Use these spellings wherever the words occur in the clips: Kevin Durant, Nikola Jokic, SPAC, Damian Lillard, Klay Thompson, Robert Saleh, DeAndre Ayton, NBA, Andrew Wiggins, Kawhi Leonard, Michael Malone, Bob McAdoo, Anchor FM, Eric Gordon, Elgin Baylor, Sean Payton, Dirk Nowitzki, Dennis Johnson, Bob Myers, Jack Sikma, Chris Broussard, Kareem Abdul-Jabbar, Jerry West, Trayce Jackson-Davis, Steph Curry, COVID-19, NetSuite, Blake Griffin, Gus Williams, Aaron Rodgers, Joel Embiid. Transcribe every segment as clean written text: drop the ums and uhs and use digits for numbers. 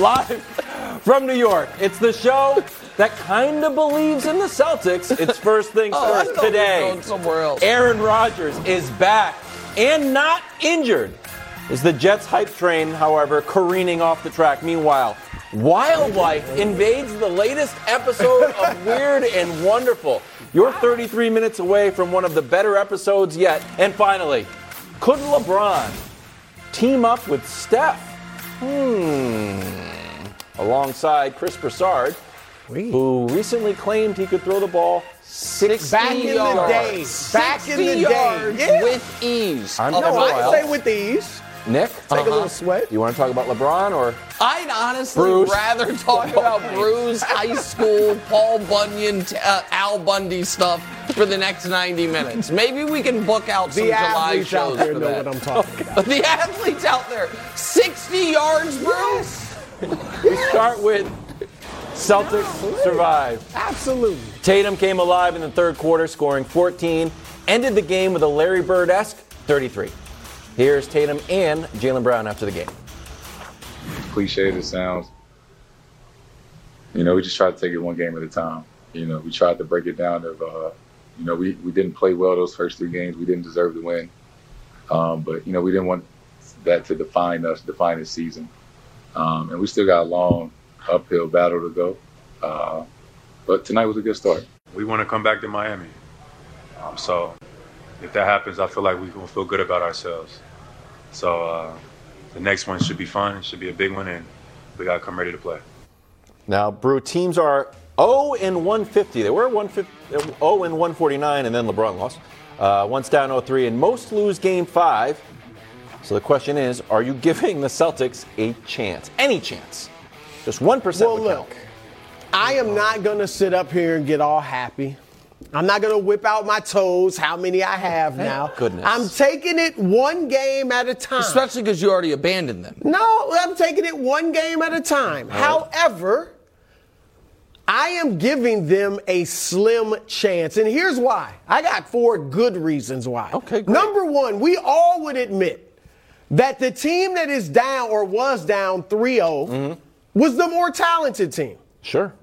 Live from New York, it's the show that kind of believes in the Celtics. It's First Things First today. Aaron Rodgers is back and not injured. Is the Jets hype train, however, careening off the track? Meanwhile, wildlife invades the latest episode of Weird and Wonderful. You're 33 minutes away from one of the better episodes yet. And finally, could LeBron team up with Steph? Alongside Chris Broussard, who recently claimed he could throw the ball 60 yards. Back in the day. With ease. I say with ease. Nick, take a little sweat. You want to talk about LeBron or I'd honestly rather talk about Bruce, high school, Paul Bunyan, Al Bundy stuff for the next 90 minutes. Maybe we can book out some July shows for that. The athletes out there know what I'm talking about. The athletes out there. 60 yards, Bruce. Yes. We start with Celtics survive. Absolutely. Tatum came alive in the third quarter, scoring 14. Ended the game with a Larry Bird-esque 33. Here's Tatum and Jaylen Brown after the game. Cliche as it sounds, we just tried to take it one game at a time. We tried to break it down. We didn't play well those first three games. We didn't deserve to win. But we didn't want that to define the season. And we still got a long uphill battle to go. But tonight was a good start. We want to come back to Miami. If that happens, I feel like we're going to feel good about ourselves. So the next one should be fun. It should be a big one, and we got to come ready to play. Now, Brew, teams are 0-150. They were 0-149, and then LeBron lost. Once down 0-3, and most lose Game 5. So the question is, are you giving the Celtics a chance? Any chance? Just 1% count. I am not going to sit up here and get all happy. I'm not going to whip out my toes, how many I have now. Goodness. I'm taking it one game at a time. Especially because you already abandoned them. No, I'm taking it one game at a time. Right. However, I am giving them a slim chance. And here's why. I got four good reasons why. Okay, great. Number one, we all would admit that the team that is down or was down 3-0 was the more talented team. Sure.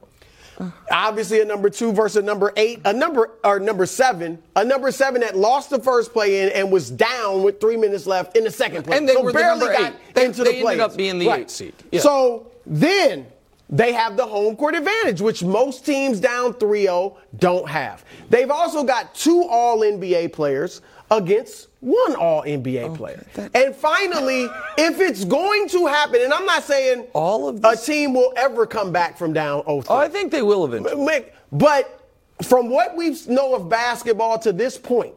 Obviously, a number 2 versus a number 8, a number seven that lost the first play-in and was down with 3 minutes left in the second play. And they barely got into the play. They ended up being the 8 seed. Yeah. So then they have the home court advantage, which most teams down 3-0 don't have. They've also got 2 All-NBA players against 1 All-NBA player. And finally, if it's going to happen, and I'm not saying a team will ever come back from down 0-3. Oh, I think they will eventually. But from what we know of basketball to this point,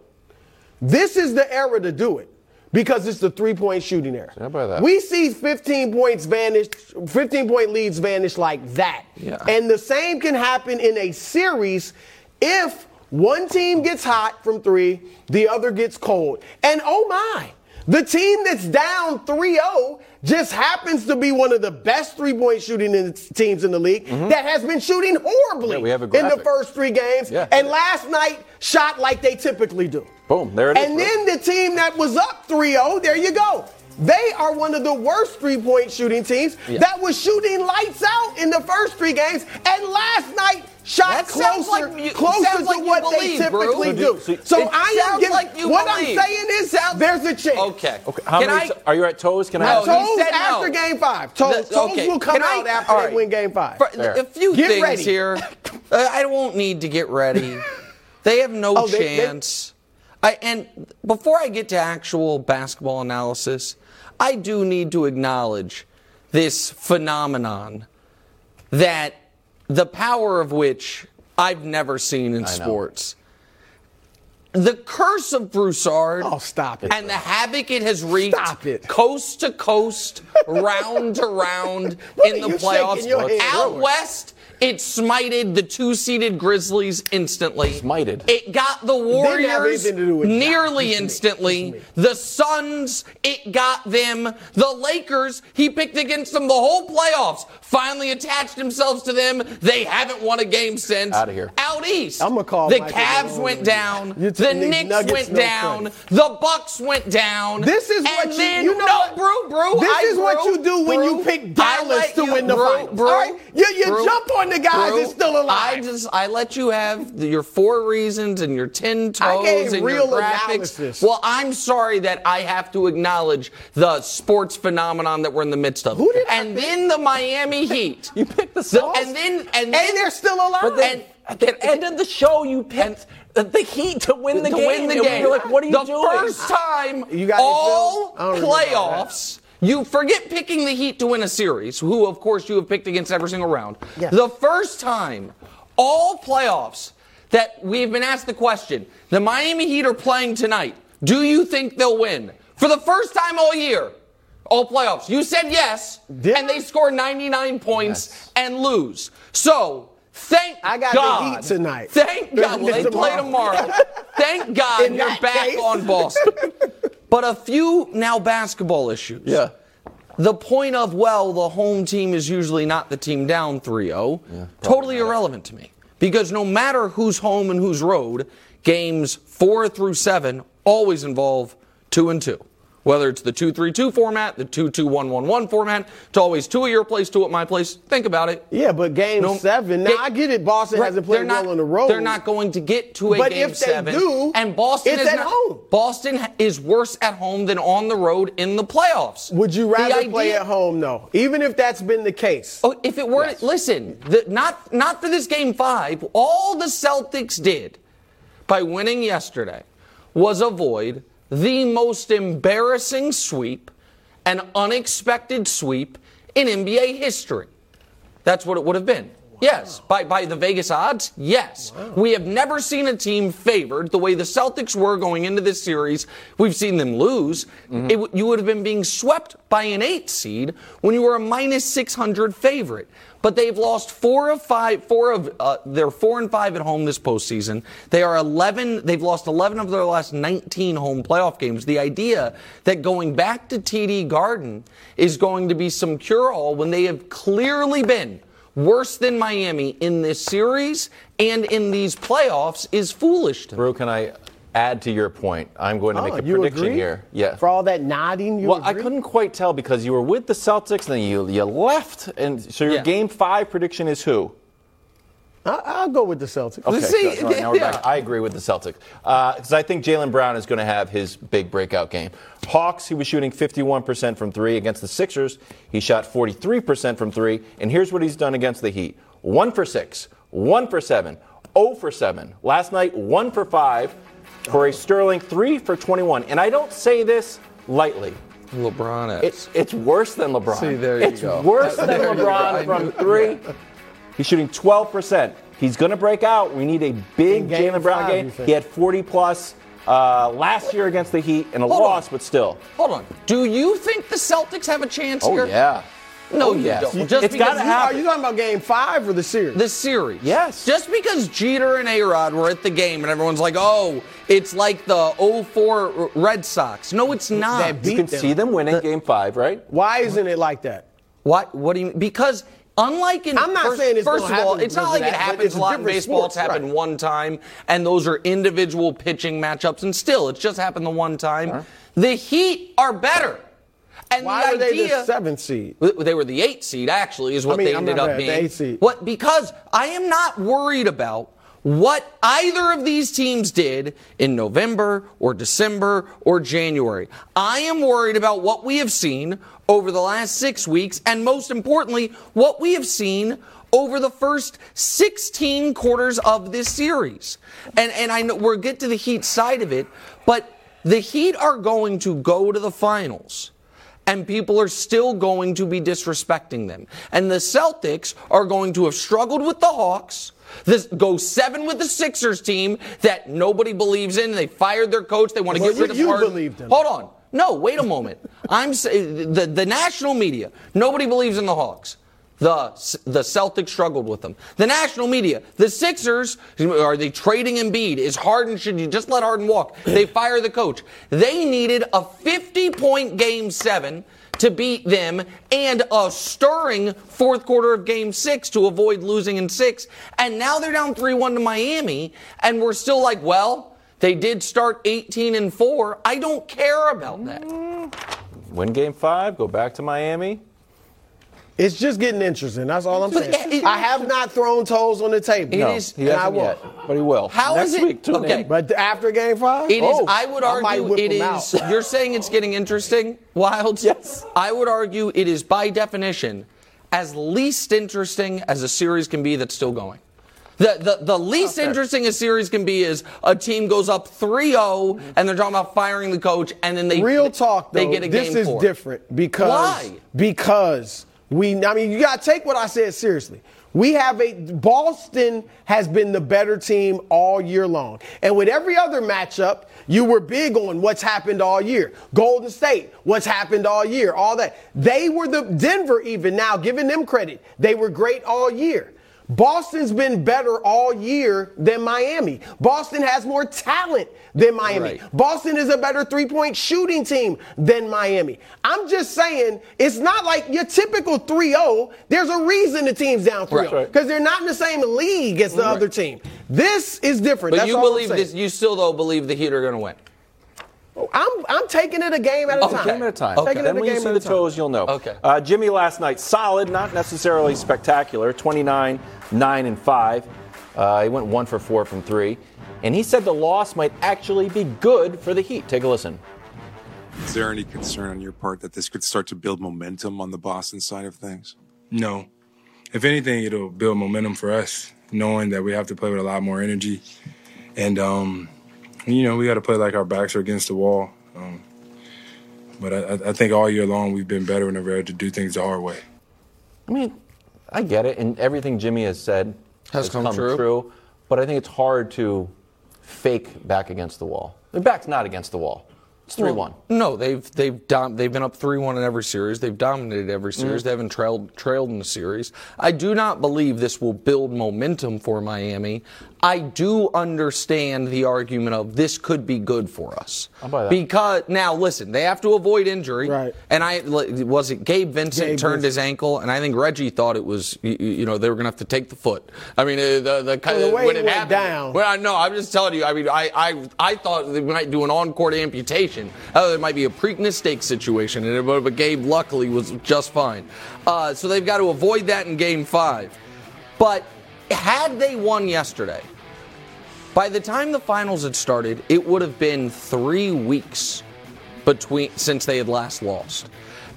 this is the era to do it because it's the three-point shooting era. Yeah, by that. We see 15-point leads vanish like that. Yeah. And the same can happen in a series if one team gets hot from 3, the other gets cold. And oh my, the team that's down 3-0 just happens to be one of the best three-point shooting teams in the league that has been shooting horribly in the first 3 games. Yeah. And last night shot like they typically do. Boom, there it is. And then the team that was up 3-0, there you go. They are one of the worst three-point shooting teams that was shooting lights out in the first 3 games. And last night, shot closer to what they typically do. So I am getting what I'm saying is there's a chance. Okay. Are you at toes? Can I have toes after Game 5? Toes will come out after they win Game 5. A few things here. I won't need to get ready. They have no chance. And before I get to actual basketball analysis, I do need to acknowledge this phenomenon that the power of which I've never seen in sports. The curse of Broussard and the havoc it has wreaked coast to coast, round to round in the playoffs. Out west, it smited the 2-seeded Grizzlies instantly. It got the Warriors nearly instantly. The Suns, it got them. The Lakers, he picked against them the whole playoffs. Finally attached themselves to them. They haven't won a game since. Out of here. Out east. I'm gonna call the Cavs went down. The Knicks went down. The Bucks went down. This is what you do when you pick Dallas to win in the finals. All right? You jump on the guys that's still alive. I let you have your 4 reasons and your 10 toes and real your graphics. Analysis. Well, I'm sorry that I have to acknowledge the sports phenomenon that we're in the midst of. Who did and then the Miami Heat. You picked the Celtics. And then they're still alive. But then, at the end of the show, you picked the Heat to win the game. You're like, what are you doing? The first time all playoffs. You forget picking the Heat to win a series, who, of course, you have picked against every single round. Yes. The first time, all playoffs, that we've been asked the question, the Miami Heat are playing tonight. Do you think they'll win? For the first time all year, all playoffs. You said yes, and they score 99 points and lose. So, thank God. I got the Heat tonight. Thank God. Well, they play tomorrow. Thank God you're back on Boston. But a few now basketball issues. Yeah. The point of, well, the home team is usually not the team down 3-0. Yeah, totally irrelevant to me. Because no matter who's home and who's road, games 4 through 7 always involve 2 and 2. Whether it's the 2-3-2 format, the 2-2-1-1-1 format, it's always 2 at your place, 2 at my place. Think about it. Yeah, but game 7. Now, I get it. Boston hasn't played well on the road. They're not going to get to a game 7. But if they do, and Boston is at home. Boston is worse at home than on the road in the playoffs. Would you rather play at home, though? Even if that's been the case. Oh, if it were, listen, not for this game 5. All the Celtics did by winning yesterday was avoid the most embarrassing sweep, an unexpected sweep in NBA history. That's what it would have been. Wow. Yes. By the Vegas odds, yes. Wow. We have never seen a team favored the way the Celtics were going into this series. We've seen them lose. Mm-hmm. You would have been being swept by an 8 seed when you were a minus 600 favorite. But they've lost 4 of 5. They're 4 and 5 at home this postseason. They are 11. They've lost 11 of their last 19 home playoff games. The idea that going back to TD Garden is going to be some cure-all when they have clearly been worse than Miami in this series and in these playoffs is foolish to me. Brew, can I add to your point? I'm going to make a prediction here. Yeah. For all that nodding, I couldn't quite tell because you were with the Celtics and then you left. And so your game 5 prediction is who? I'll go with the Celtics. Okay, all right, now we're back. I agree with the Celtics. Because I think Jaylen Brown is going to have his big breakout game. Hawks, he was shooting 51% from 3. Against the Sixers, he shot 43% from 3. And here's what he's done against the Heat. 1 for 6, 1 for 7, 0 for 7. Last night, 1 for 5. For a sterling 3 for 21. And I don't say this lightly. LeBron is. It's worse than LeBron. See, there you go. It's worse than LeBron from 3. He's shooting 12%. He's going to break out. We need a big Jaylen Brown game. He had 40-plus last year against the Heat and a loss, but still. Hold on. Do you think the Celtics have a chance here? Oh, yeah. No, you don't. Just it's got to happen. Are you talking about game 5 or the series? The series. Yes. Just because Jeter and A-Rod were at the game and everyone's like, oh, it's like the 0-4 Red Sox. No, it's not. You can see them winning game 5, right? Why isn't it like that? What do you mean? Because unlike in first of all, it's not like it happens a lot in baseball. It's happened one time, and those are individual pitching matchups. And still, it's just happened the one time. Huh? The Heat are better. And why were they the 7th seed? They were the 8th seed, actually, is what they ended up being. The 8th seed. What? Because I am not worried about what either of these teams did in November or December or January. I am worried about what we have seen over the last 6 weeks, and most importantly, what we have seen over the first 16 quarters of this series. And I know we'll get to the Heat side of it, but the Heat are going to go to the finals. And people are still going to be disrespecting them. And the Celtics are going to have struggled with the Hawks. This go 7 with the Sixers team that nobody believes in. They fired their coach. They want to get rid of Harden. You believed in. Hold on. No, wait a moment. I'm saying the national media, nobody believes in the Hawks. The Celtics struggled with them. The national media, the Sixers, are they trading Embiid? Is Harden, should you just let Harden walk? They fire the coach. They needed a 50-point game 7 to beat them and a stirring 4th quarter of game 6 to avoid losing in 6. And now they're down 3-1 to Miami, and we're still like, well, they did start 18-4. I don't care about that. Win game 5, go back to Miami. It's just getting interesting. That's all I'm saying. I have not thrown toes on the table. No, he hasn't yet, but he will. How is it? Next week, tune in. But after Game 5? It is. I would argue it is. You're saying it's getting interesting, Wilds? Yes. I would argue it is, by definition, as least interesting as a series can be that's still going. The least interesting a series can be is a team goes up 3-0 and they're talking about firing the coach, and then they get a game. This is different because why? Because you got to take what I said seriously. Boston has been the better team all year long. And with every other matchup, you were big on what's happened all year. Golden State, what's happened all year, all that. They were Denver even now, giving them credit. They were great all year. Boston's been better all year than Miami. Boston has more talent than Miami. Right. Boston is a better three-point shooting team than Miami. I'm just saying it's not like your typical 3-0. There's a reason the team's down 3-0 because they're not in the same league as the other team. This is different. But you still, though, believe the Heat are going to win? I'm taking it a game at a time. Okay. Then when you see the toes, you'll know. Okay. Jimmy last night, solid, not necessarily spectacular, 29, 9, and 5. He went 1 for 4 from 3. And he said the loss might actually be good for the Heat. Take a listen. Is there any concern on your part that this could start to build momentum on the Boston side of things? No. If anything, it'll build momentum for us, knowing that we have to play with a lot more energy. And, we got to play like our backs are against the wall. But I think all year long we've been better and aware to do things the hard way. I mean, I get it. And everything Jimmy has said has come true. But I think it's hard to fake back against the wall. Their back's not against the wall. It's 3-1. Well, no, they've been up 3-1 in every series. They've dominated every series. They haven't trailed in the series. I do not believe this will build momentum for Miami. I do understand the argument of this could be good for us. I'll buy that. Because now listen, they have to avoid injury. Right. And Gabe Vincent turned his ankle, and I think Reggie thought it was they were going to have to take the foot. I mean the way when it happened. Down. Well, no, I'm just telling you. I mean I thought they might do an on-court amputation. There might be a Preakness Stakes situation, but Gabe luckily was just fine. So they've got to avoid that in Game 5. But had they won yesterday, by the time the finals had started, it would have been 3 weeks since they had last lost.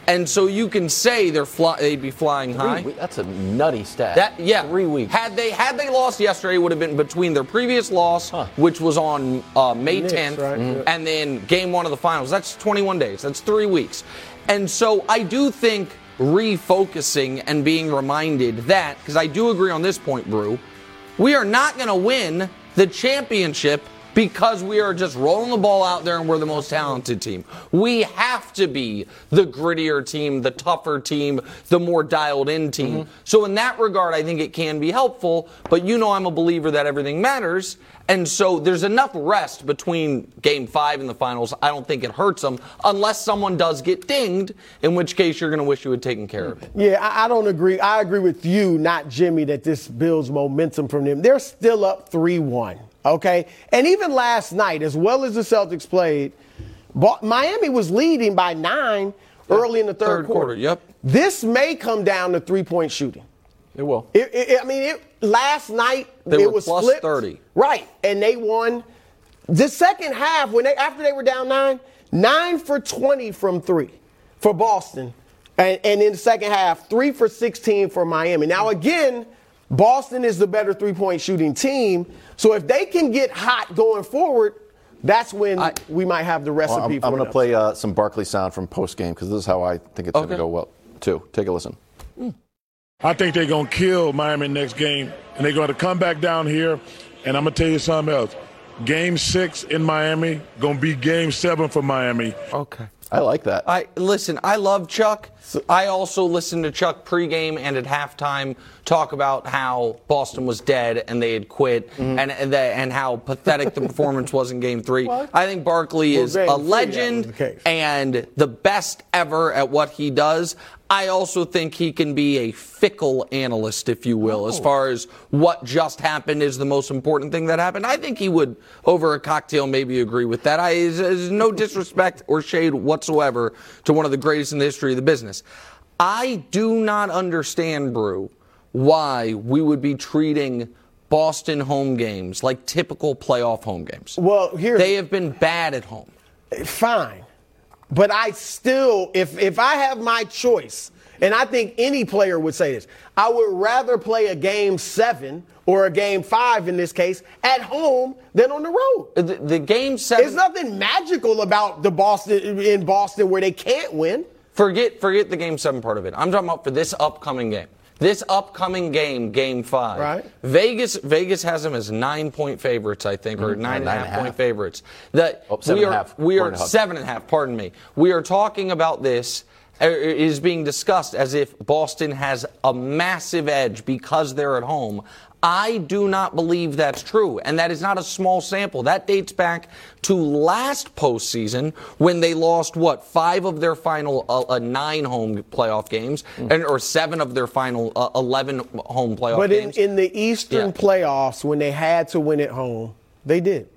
And so you can say they'd be flying high. That's a nutty stat. 3 weeks. Had they lost yesterday, it would have been between their previous loss, which was on May 10th, and then Game 1 of the finals. That's 21 days. That's 3 weeks. And so I do think refocusing and being reminded that, because I do agree on this point, Brew, we are not going to win the championship because we are just rolling the ball out there and we're the most talented team. We have to be the grittier team, the tougher team, the more dialed-in team. Mm-hmm. So in that regard, I think it can be helpful. But I'm a believer that everything matters. And so there's enough rest between Game 5 and the finals. I don't think it hurts them unless someone does get dinged, in which case you're going to wish you had taken care of it. Yeah, I don't agree. I agree with you, not Jimmy, that this builds momentum from them. They're still up 3-1. Okay, and even last night, as well as the Celtics played, Miami was leading by 9 early in the third quarter. Yep. This may come down to three-point shooting. It will. Last night it was plus flipped. 30. Right, and they won. The second half, after they were down 9 for 20 from 3 for Boston, and in the second half, 3 for 16 for Miami. Now again, Boston is the better three-point shooting team. So if they can get hot going forward, that's when we might have the recipe for it. I'm going to play some Barkley sound from post-game because this is how I think it's going to go well, too. Take a listen. I think they're going to kill Miami next game, and they're going to come back down here, and I'm going to tell you something else. Game 6 in Miami going to be Game 7 for Miami. Okay. I like that. I love Chuck. I also listened to Chuck pregame and at halftime talk about how Boston was dead and they had quit and how pathetic the performance was in Game 3. What? I think Barkley is a legend and the best ever at what he does. I also think he can be a fickle analyst, if you will, as far as what just happened is the most important thing that happened. I think he would, over a cocktail, maybe agree with that. There's no disrespect or shade whatsoever to one of the greatest in the history of the business. I do not understand, Brew, why we would be treating Boston home games like typical playoff home games. Well, here they have been bad at home. Fine. But I still, if I have my choice, and I think any player would say this, I would rather play a game 7 or a game 5 in this case at home than on the road. The game 7. There's nothing magical about Boston where they can't win. Forget the game 7 part of it. I'm talking about for this upcoming game. This upcoming game, Game 5, right. Vegas has them as 9-point favorites, I think, or nine and a half point favorites. Seven and a half. We are talking about this. It is being discussed as if Boston has a massive edge because they're at home. I do not believe that's true, and that is not a small sample. That dates back to last postseason when they lost, 5 of their final 9 home playoff games, or 7 of their final 11 home playoff games. But in the Eastern playoffs, when they had to win at home, they did.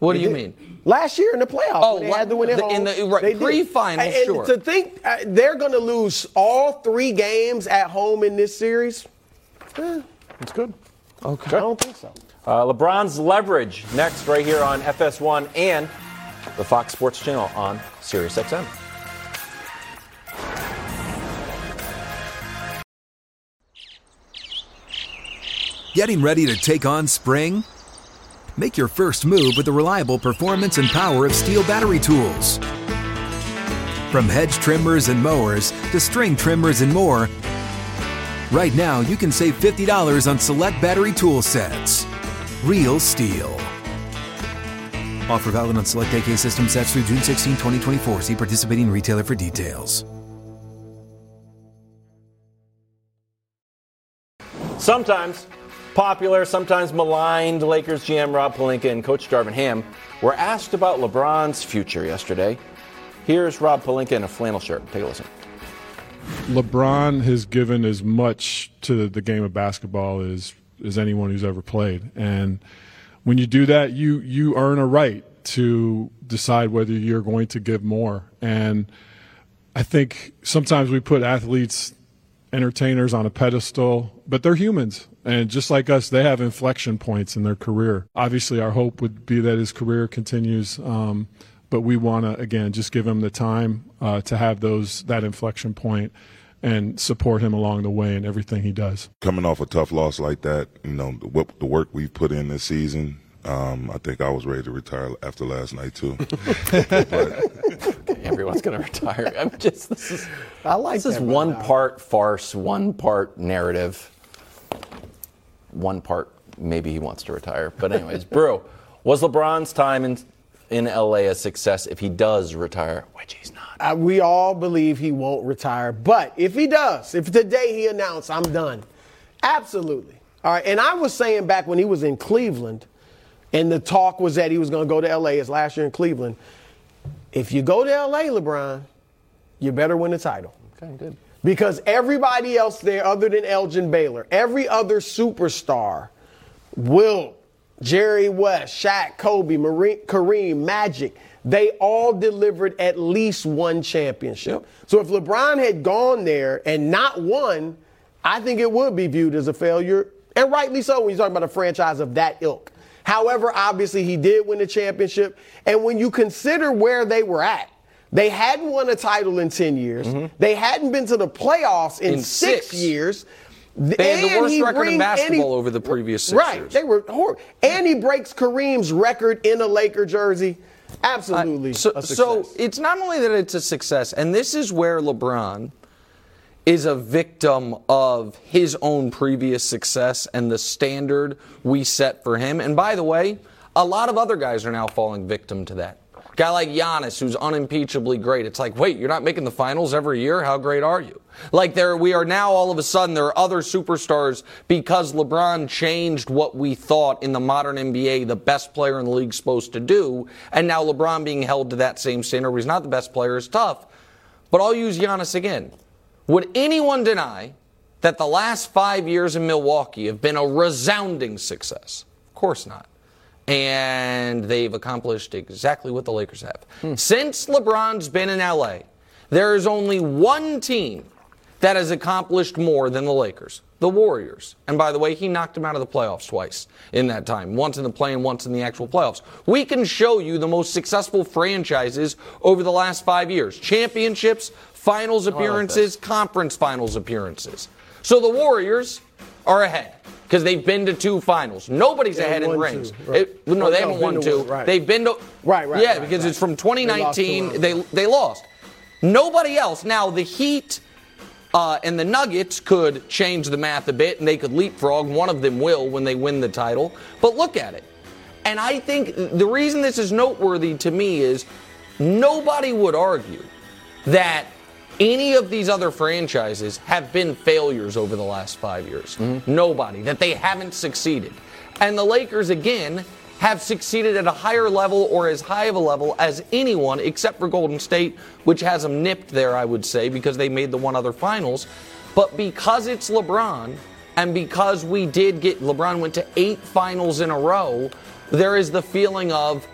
What do you mean? Last year in the playoffs, they had to win at home. In the pre-finals, sure. To think they're going to lose all 3 games at home in this series, it's good. Okay. I don't think so. LeBron's leverage next right here on FS1 and the Fox Sports Channel on SiriusXM. Getting ready to take on spring? Make your first move with the reliable performance and power of Steel battery tools. From hedge trimmers and mowers to string trimmers and more, right now you can save $50 on select battery tool sets. Real Steel. Offer valid on select AK system sets through June 16, 2024. See participating retailer for details. Sometimes popular, sometimes maligned, Lakers GM Rob Pelinka and Coach Darvin Ham were asked about LeBron's future yesterday. Here's Rob Pelinka in a flannel shirt. Take a listen. LeBron has given as much to the game of basketball as anyone who's ever played. And when you do that, you earn a right to decide whether you're going to give more. And I think sometimes we put athletes, entertainers on a pedestal, but they're humans. And just like us, they have inflection points in their career. Obviously, our hope would be that his career continues, but we want to, again, just give him the time to have that inflection point and support him along the way in everything he does. Coming off a tough loss like that, the work we've put in this season, I think I was ready to retire after last night, too. Everyone's going to retire. This is one part farce, one part narrative. One part, maybe he wants to retire. But anyways, Brew, was LeBron's time in L.A. a success if he does retire, which he's not? We all believe he won't retire. But if he does, if today he announced, I'm done, absolutely. All right, and I was saying back when he was in Cleveland, and the talk was that he was going to go to L.A. his last year in Cleveland, if you go to L.A., LeBron, you better win the title. Okay, good. Because everybody else there other than Elgin Baylor, every other superstar, Wilt, Jerry West, Shaq, Kobe, Kareem, Magic, they all delivered at least one championship. Yep. So if LeBron had gone there and not won, I think it would be viewed as a failure, and rightly so when you're talking about a franchise of that ilk. However, obviously he did win the championship, and when you consider where they were at, they hadn't won a title in 10 years. Mm-hmm. They hadn't been to the playoffs in six years. They had the worst record in basketball over the previous 6 years. Right. They were horrible. And he breaks Kareem's record in a Laker jersey. Absolutely. So it's not only that it's a success, and this is where LeBron is a victim of his own previous success and the standard we set for him. And by the way, a lot of other guys are now falling victim to that. Guy like Giannis, who's unimpeachably great. It's like, wait, you're not making the finals every year? How great are you? Like, we are now all of a sudden, there are other superstars because LeBron changed what we thought in the modern NBA the best player in the league's supposed to do. And now LeBron being held to that same standard where he's not the best player is tough. But I'll use Giannis again. Would anyone deny that the last 5 years in Milwaukee have been a resounding success? Of course not. And they've accomplished exactly what the Lakers have. Since LeBron's been in L.A., there is only one team that has accomplished more than the Lakers, the Warriors. And by the way, he knocked them out of the playoffs twice in that time, once in the play-in, once in the actual playoffs. We can show you the most successful franchises over the last 5 years. Championships, finals appearances, conference finals appearances. So the Warriors are ahead because they've been to two finals. Nobody's ahead in rings. No, they haven't won two. They've been to right. Yeah, because it's from 2019. They lost. Nobody else. Now, the Heat and the Nuggets could change the math a bit, and they could leapfrog. One of them will when they win the title. But look at it. And I think the reason this is noteworthy to me is nobody would argue that any of these other franchises have been failures over the last 5 years. Mm-hmm. Nobody. That they haven't succeeded. And the Lakers, again, have succeeded at a higher level or as high of a level as anyone except for Golden State, which has them nipped there, I would say, because they made the one other finals. But because it's LeBron and because we did get LeBron went to 8 finals in a row, there is the feeling of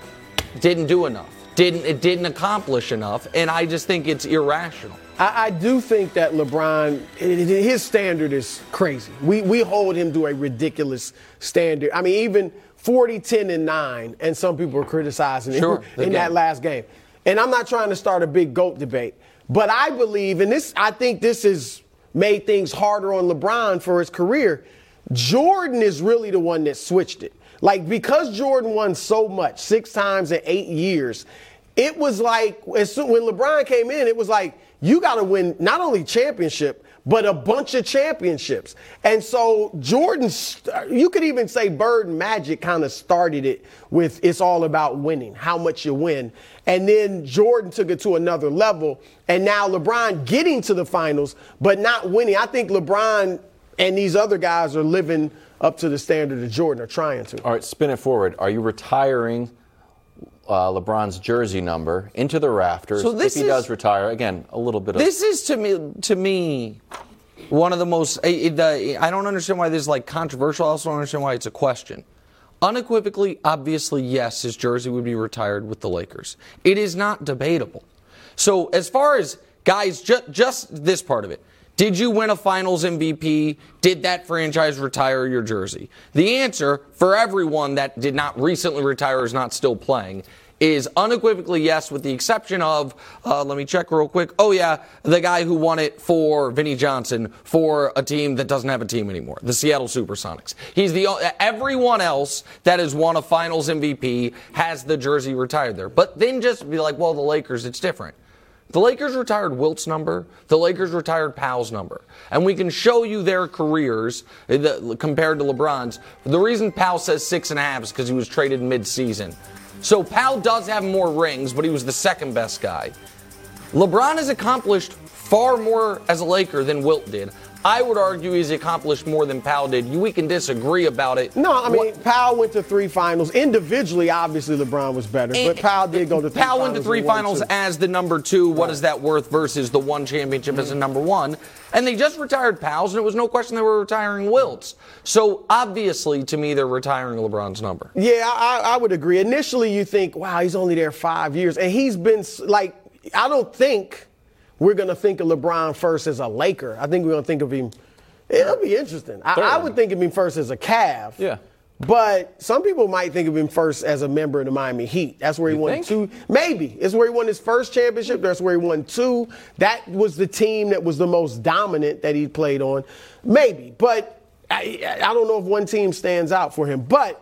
didn't do enough. It didn't accomplish enough, and I just think it's irrational. I do think that LeBron, his standard is crazy. We hold him to a ridiculous standard. I mean, even 40, 10, and 9, and some people are criticizing him in that last game. And I'm not trying to start a big GOAT debate, but I believe, and this, I think this has made things harder on LeBron for his career. Jordan is really the one that switched it. Like, because Jordan won so much, 6 times in 8 years, it was like, as soon, when LeBron came in, it was like, you got to win not only championship, but a bunch of championships. And so Jordan's, you could even say Bird and Magic kind of started it with it's all about winning, how much you win. And then Jordan took it to another level. And now LeBron getting to the finals, but not winning. I think LeBron and these other guys are living up to the standard of Jordan or trying to. All right, spin it forward. Are you retiring LeBron's jersey number into the rafters? So if he does retire, again, a little bit of... This is, to me, one of the most... I don't understand why this is like controversial. I also don't understand why it's a question. Unequivocally, obviously, yes, his jersey would be retired with the Lakers. It is not debatable. So as far as, guys, just this part of it. Did you win a finals MVP? Did that franchise retire your jersey? The answer for everyone that did not recently retire is not still playing is unequivocally yes, with the exception of, let me check real quick. Oh, yeah, the guy who won it for Vinnie Johnson for a team that doesn't have a team anymore, the Seattle Supersonics. He's the only, everyone else that has won a finals MVP has the jersey retired there. But then just be like, well, the Lakers, it's different. The Lakers retired Wilt's number. The Lakers retired Powell's number. And we can show you their careers compared to LeBron's. The reason Powell says 6.5 is because he was traded mid-season. So Powell does have more rings, but he was the second best guy. LeBron has accomplished far more as a Laker than Wilt did. I would argue he's accomplished more than Powell did. We can disagree about it. No, I mean, Powell went to 3 finals. Individually, obviously, LeBron was better, but Powell did go to 3 finals. Powell went to 3 finals as the number 2. What is that worth versus the 1 championship as the number 1? And they just retired Powell's, and it was no question they were retiring Wilt's. So, obviously, to me, they're retiring LeBron's number. Yeah, I would agree. Initially, you think, wow, he's only there 5 years. And he's been, like, I don't think... We're going to think of LeBron first as a Laker. I think we're going to think of him. It'll be interesting. I would think of him first as a Cav. Yeah. But some people might think of him first as a member of the Miami Heat. That's where he won 2. Maybe. It's where he won his first championship. That's where he won 2. That was the team that was the most dominant that he played on. Maybe. But I don't know if one team stands out for him. But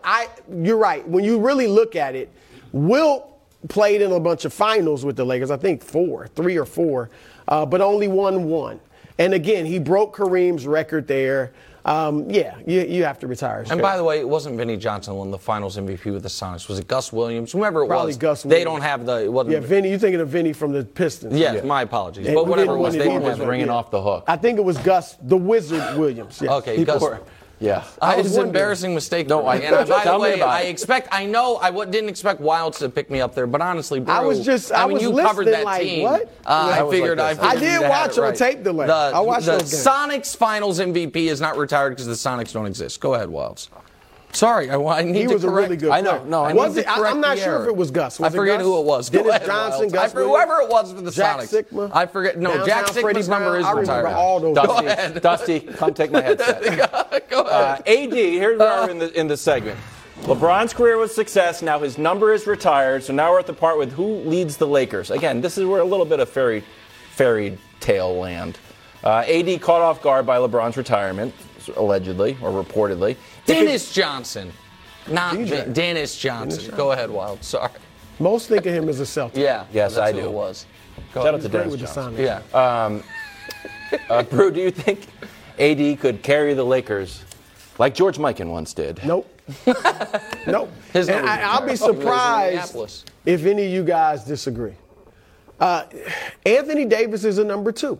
you're right. When you really look at it, Wilt played in a bunch of finals with the Lakers, I think 3 or 4, but only won 1. And again, he broke Kareem's record there. You have to retire. And by the way, it wasn't Vinnie Johnson who won the finals MVP with the Sonics. Was it Gus Williams? Whoever it was. Probably Gus Williams. They don't have the... It wasn't Vinnie. You're thinking of Vinnie from the Pistons. Yeah, my apologies. And but whatever it was, they were just ringing off the hook. I think it was Gus, the Wizard Williams. Yes. Okay, Gus... Yeah. It's an embarrassing mistake. No, I am. By the way, I didn't expect Wilds to pick me up there, but honestly, bro, when you covered that team, I figured watch on tape delay. I watched the Sonics finals MVP is not retired because the Sonics don't exist. Go ahead, Wilds. Sorry, I need he to was correct. A really good player. I know. No, I was it, I'm not sure if it was Gus. Was I forget Gus? Who it was. Dennis Johnson, Gus. Whoever it was for the Jack Sonics. Sikma, I forget. No, downtown Jack Sikma's number is retired. All those Dusty, come take my headset. Go ahead. AD, here's where we're in the segment. LeBron's career was success. Now his number is retired. So now we're at the part with who leads the Lakers. Again, this is where a little bit of fairy tale land. AD caught off guard by LeBron's retirement, allegedly or reportedly. Dennis Johnson. Go ahead, Wild. Sorry. Most think of him as a Celtic. Yeah. Yes, I do. Who it was. Shout out to Dennis Johnson. Yeah. Brew, do you think AD could carry the Lakers like George Mikan once did? Nope. Nope. And I'll be surprised if any of you guys disagree. Anthony Davis is a number two.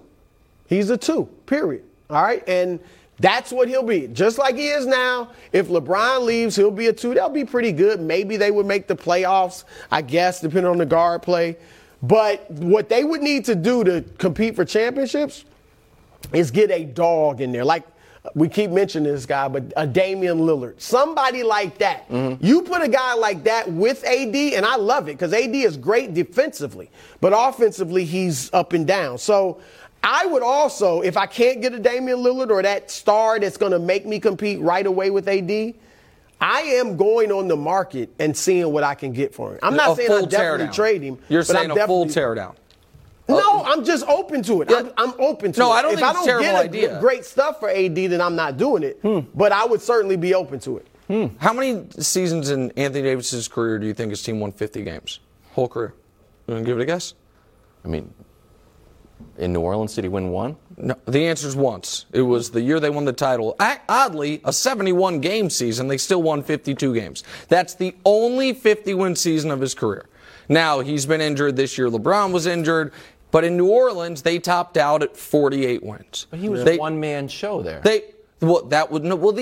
He's a two, period. All right? And that's what he'll be. Just like he is now, if LeBron leaves, he'll be a two. That'll be pretty good. Maybe they would make the playoffs, I guess, depending on the guard play. But what they would need to do to compete for championships is get a dog in there. Like, we keep mentioning this guy, but a Damian Lillard, somebody like that. Mm-hmm. You put a guy like that with AD, and I love it because AD is great defensively, but offensively he's up and down. So I would also, if I can't get a Damian Lillard or that star that's going to make me compete right away with AD, I am going on the market and seeing what I can get for him. I'm not saying I'll definitely trade him. You're saying a full teardown. No, I'm just open to it. I'm open to it. No, I don't think it's a terrible idea. If I don't get great stuff for AD, then I'm not doing it. But I would certainly be open to it. How many seasons in Anthony Davis's career do you think his team won 50 games? Whole career. You want to give it a guess? I mean, in New Orleans, did he win one? No, the answer is once. It was the year they won the title. Oddly, a 71-game season, they still won 52 games. That's the only 50-win season of his career. Now, he's been injured this year. LeBron was injured. But in New Orleans, they topped out at 48 wins. But he was a one-man show there. The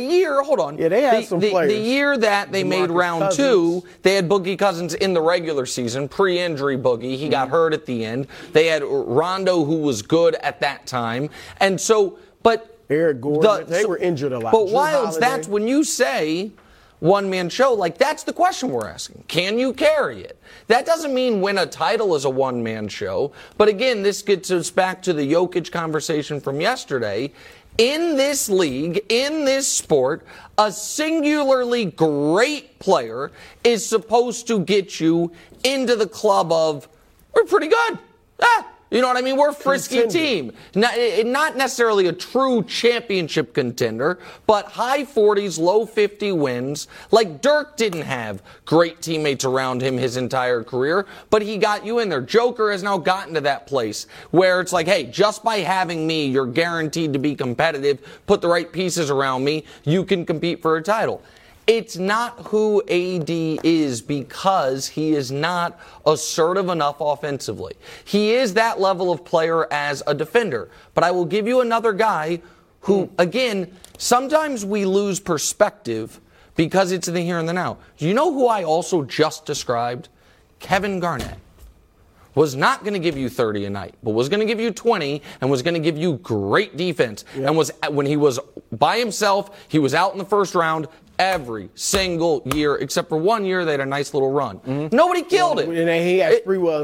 year, hold on. Yeah, they had some players. The year that they made round two, they had Boogie Cousins in the regular season, pre-injury Boogie. He got hurt at the end. They had Rondo, who was good at that time. And so, but Eric Gordon, they were injured a lot. But Wilds, that's when you say one-man show, like that's the question we're asking. Can you carry it? That doesn't mean win a title as a one-man show. But again, this gets us back to the Jokic conversation from yesterday. In this league, in this sport, a singularly great player is supposed to get you into the club of, we're pretty good. You know what I mean? We're a frisky team. Not necessarily a true championship contender, but high 40s, low 50 wins. Like Dirk didn't have great teammates around him his entire career, but he got you in there. Joker has now gotten to that place where it's like, hey, just by having me, you're guaranteed to be competitive. Put the right pieces around me. You can compete for a title. It's not who AD is because he is not assertive enough offensively. He is that level of player as a defender. But I will give you another guy who, again, sometimes we lose perspective because it's in the here and the now. Do you know who I also just described? Kevin Garnett. Was not going to give you 30 a night, but was going to give you 20 and was going to give you great defense. Yep. And was when he was by himself, he was out in the first round every single year, except for one year they had a nice little run. Mm-hmm. Nobody killed him. And he had Sprewell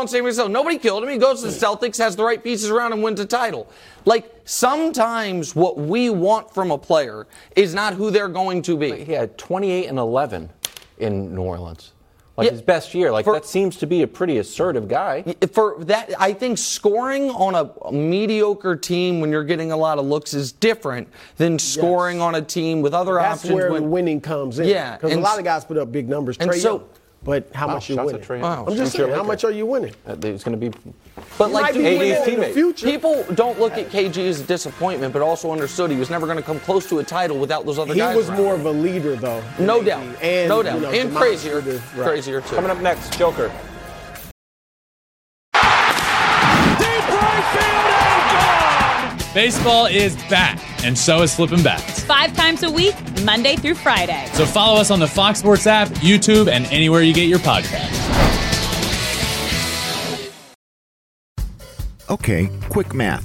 and Sam Cassell. Nobody killed him. He goes to the Celtics, has the right pieces around and wins a title. Like, sometimes what we want from a player is not who they're going to be. He had 28 and 11 in New Orleans. His best year. That seems to be a pretty assertive guy. For that, I think scoring on a mediocre team when you're getting a lot of looks is different than scoring on a team with other options. That's where the winning comes in. Yeah. Because a lot of guys put up big numbers. But how much you winning? I'm just saying, how much are you winning? It's going to be. But like AD's teammates, people don't look at KG as a disappointment, but also understood he was never going to come close to a title without those other guys. He was more of a leader, though. No doubt, and crazier too. Coming up next, Joker. Deep right field and gone. Baseball is back, and so is Flippin' Bats. 5 times a week, Monday through Friday. So follow us on the Fox Sports app, YouTube, and anywhere you get your podcasts. Okay, quick math.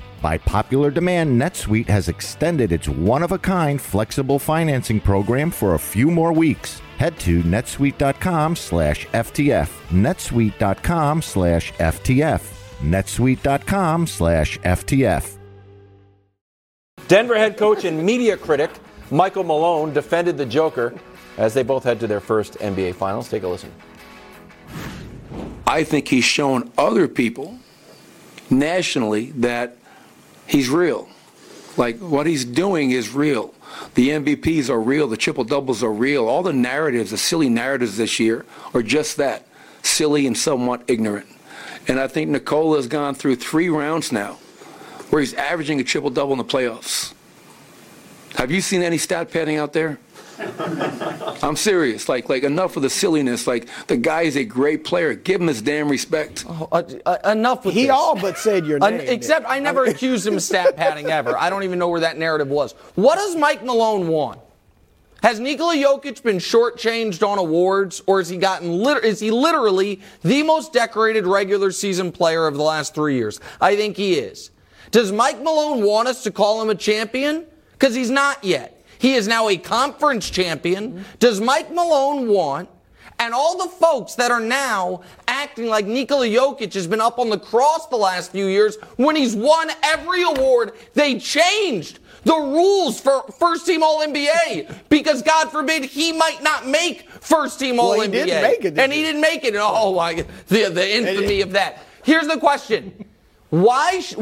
By popular demand, NetSuite has extended its one-of-a-kind flexible financing program for a few more weeks. Head to netsuite.com/FTF, netsuite.com/FTF, netsuite.com/FTF. Denver head coach and media critic Michael Malone defended the Joker as they both head to their first NBA Finals. Take a listen. I think he's shown other people nationally that he's real. Like, what he's doing is real. The MVPs are real. The triple-doubles are real. All the narratives, the silly narratives this year, are just that, silly and somewhat ignorant. And I think Nikola has gone through 3 rounds now where he's averaging a triple-double in the playoffs. Have you seen any stat padding out there? I'm serious. Like enough of the silliness. Like, the guy is a great player. Give him his damn respect. Enough with this. He all but said your name. Except I never accused him of stat padding ever. I don't even know where that narrative was. What does Mike Malone want? Has Nikola Jokic been shortchanged on awards, or has he gotten is he literally the most decorated regular season player of the last 3 years? I think he is. Does Mike Malone want us to call him a champion? Because he's not yet. He is now a conference champion. Does Mike Malone want, and all the folks that are now acting like Nikola Jokic has been up on the cross the last few years when he's won every award, they changed the rules for first-team All-NBA because, God forbid, he might not make first-team All-NBA. He didn't make it. And he didn't make it. Oh, my God. The infamy of that. Here's the question. Why should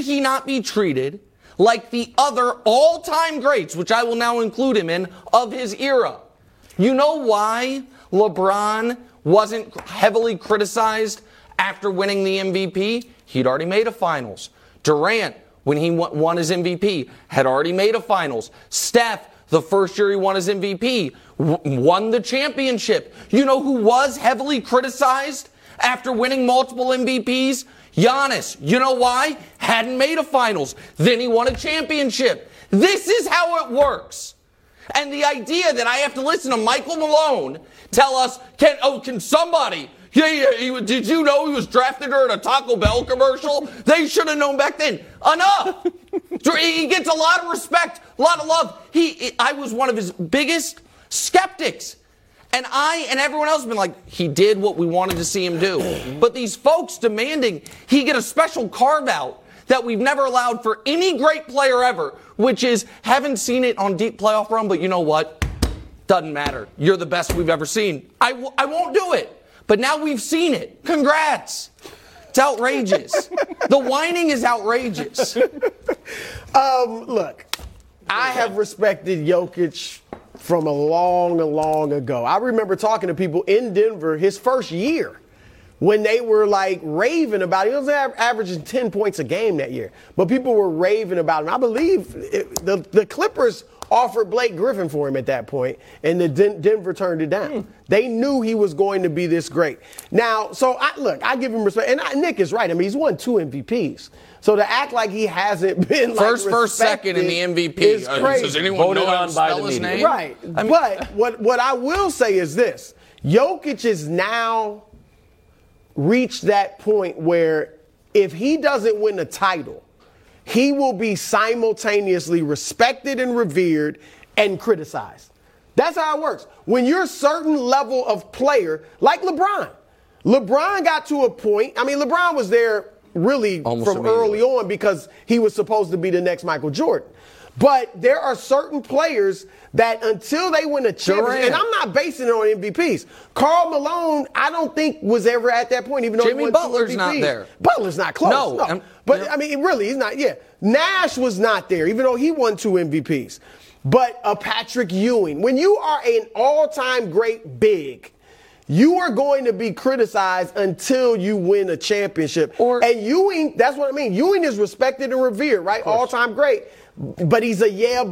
he not be treated like the other all-time greats, which I will now include him in, of his era? You know why LeBron wasn't heavily criticized after winning the MVP? He'd already made a finals. Durant, when he won his MVP, had already made a finals. Steph, the first year he won his MVP, won the championship. You know who was heavily criticized after winning multiple MVPs? Giannis, you know why? Hadn't made a finals. Then he won a championship. This is how it works. And the idea that I have to listen to Michael Malone tell us, can somebody, did you know he was drafted during a Taco Bell commercial? They should have known back then. Enough. He gets a lot of respect, a lot of love. I was one of his biggest skeptics. And I and everyone else have been like, he did what we wanted to see him do. But these folks demanding he get a special carve-out that we've never allowed for any great player ever, which is, haven't seen it on deep playoff run, but you know what? Doesn't matter. You're the best we've ever seen. I won't do it. But now we've seen it. Congrats. It's outrageous. The whining is outrageous. Look, I have respected Jokic from a long ago. I remember talking to people in Denver his first year when they were like raving about it. He was averaging 10 points a game that year, but people were raving about him. I believe the Clippers offered Blake Griffin for him at that point, and the Denver turned it down. They knew he was going to be this great. Now, so I give him respect. And Nick is right. I mean, he's won 2 MVPs. So to act like he hasn't been like first, second in the MVP is crazy. Does anyone voted know how to spell his name? Right. I mean, but what I will say is this: Jokic has now reached that point where if he doesn't win a title, he will be simultaneously respected and revered and criticized. That's how it works. When you're a certain level of player, like LeBron. LeBron got to a point. I mean, LeBron was there really almost from early on because he was supposed to be the next Michael Jordan. But there are certain players that until they win a championship, and I'm not basing it on MVPs. Karl Malone, I don't think was ever at that point, even though Jimmy Butler's not there. Butler's not close. No. But, I mean, really, he's not. Yeah. Nash was not there, even though he won 2 MVPs. But a Patrick Ewing, when you are an all-time great big, you are going to be criticized until you win a championship. And Ewing, that's what I mean. Ewing is respected and revered, right? All-time great. But he's a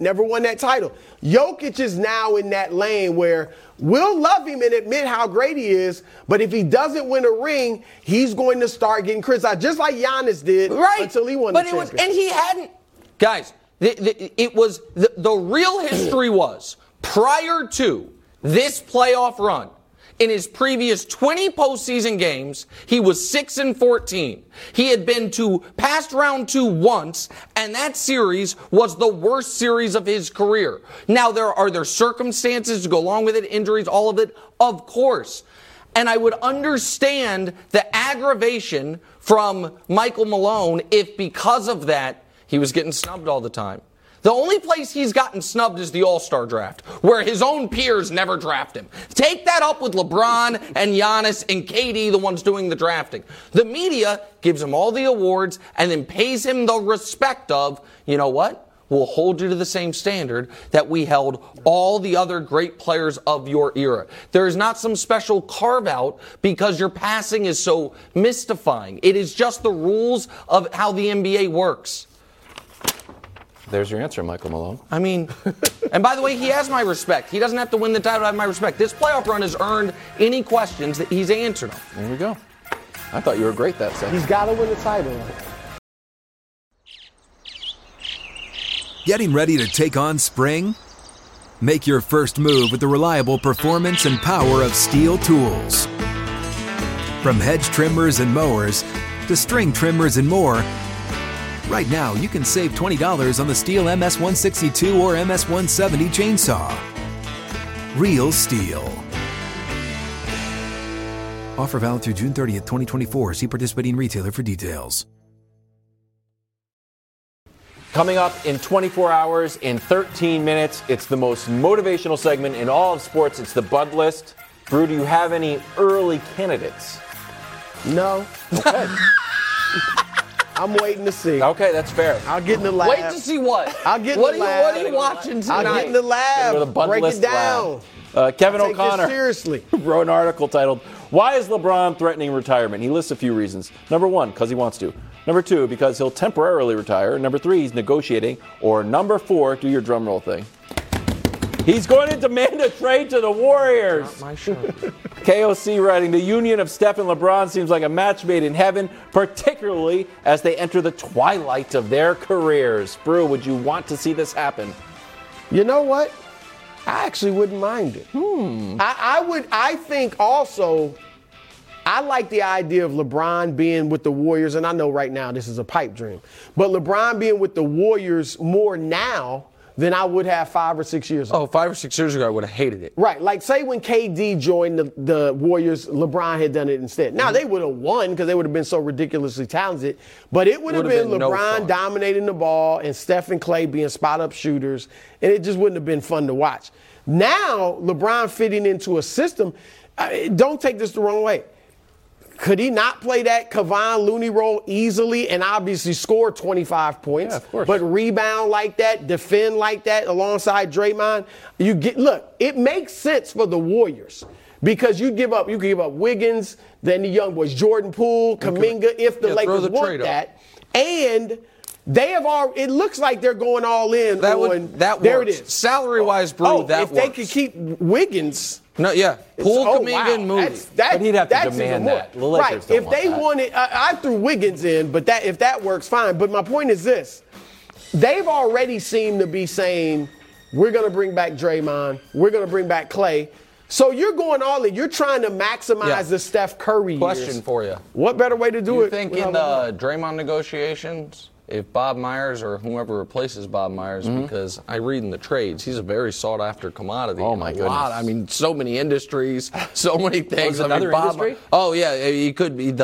never won that title. Jokic is now in that lane where we'll love him and admit how great he is, but if he doesn't win a ring, he's going to start getting criticized, just like Giannis did until he won the championship. And he hadn't. Guys, it was the real history was prior to this playoff run. In his previous 20 postseason games, he was 6-14. He had been to past round 2 once, and that series was the worst series of his career. Now, there are circumstances to go along with it, injuries, all of it, of course. And I would understand the aggravation from Michael Malone if because of that, he was getting snubbed all the time. The only place he's gotten snubbed is the All-Star Draft, where his own peers never draft him. Take that up with LeBron and Giannis and KD, the ones doing the drafting. The media gives him all the awards and then pays him the respect of, you know what? We'll hold you to the same standard that we held all the other great players of your era. There is not some special carve-out because your passing is so mystifying. It is just the rules of how the NBA works. There's your answer, Michael Malone. I mean, and by the way, he has my respect. He doesn't have to win the title to have my respect. This playoff run has earned any questions that he's answered them. There we go. I thought you were great that second. He's got to win the title. Getting ready to take on spring? Make your first move with the reliable performance and power of Steel tools. From hedge trimmers and mowers to string trimmers and more, right now, you can save $20 on the Steel MS-162 or MS-170 chainsaw. Real Steel. Offer valid through June 30th, 2024. See participating retailer for details. Coming up in 24 hours, in 13 minutes, it's the most motivational segment in all of sports. It's the Bud List. Brew, do you have any early candidates? No. Okay. I'm waiting to see. Okay, that's fair. I'll get in the lab. Wait to see what? I'll get in the lab. What are you watching tonight? I'll get in the lab. Break it down. Kevin O'Connor wrote an article titled, "Why is LeBron Threatening Retirement?" He lists a few reasons. Number 1, because he wants to. Number 2, because he'll temporarily retire. Number 3, he's negotiating. Or number 4, do your drum roll thing. He's going to demand a trade to the Warriors. Not my shirt. KOC writing, the union of Steph and LeBron seems like a match made in heaven, particularly as they enter the twilight of their careers. Brew, would you want to see this happen? You know what? I actually wouldn't mind it. I like the idea of LeBron being with the Warriors, and I know right now this is a pipe dream, but LeBron being with the Warriors more now than I would have 5 or 6 years ago. 5 or 6 years ago, I would have hated it. Right. Like, say when KD joined the Warriors, LeBron had done it instead. Now, they would have won because they would have been so ridiculously talented. But it would have been LeBron dominating the ball and Steph and Klay being spot-up shooters. And it just wouldn't have been fun to watch. Now, LeBron fitting into a system, don't take this the wrong way. Could he not play that Kevon Looney role easily and obviously score 25 points? Yeah, of course. But rebound like that, defend like that alongside Draymond. Look, it makes sense for the Warriors because you could give up Wiggins, then the young boys, Jordan Poole, Kuminga, if the Lakers want that. And they have it looks like they're going all in. There it is. Salary-wise, Brew, that works. If they could keep Wiggins. No, yeah. Poole, Kuminga, and Moody. But he'd have to demand that. Right. If they wanted, I threw Wiggins in, but if that works, fine. But my point is this. They've already seemed to be saying, we're going to bring back Draymond. We're going to bring back Klay. So you're going all in. You're trying to maximize the Steph Curry years. Question for you. What better way to do it? You think in the Draymond negotiations, if Bob Myers or whomever replaces Bob Myers, because I read in the trades, he's a very sought-after commodity. Oh, my goodness. I mean, so many industries, so many things. Another industry? Oh, yeah. He could be it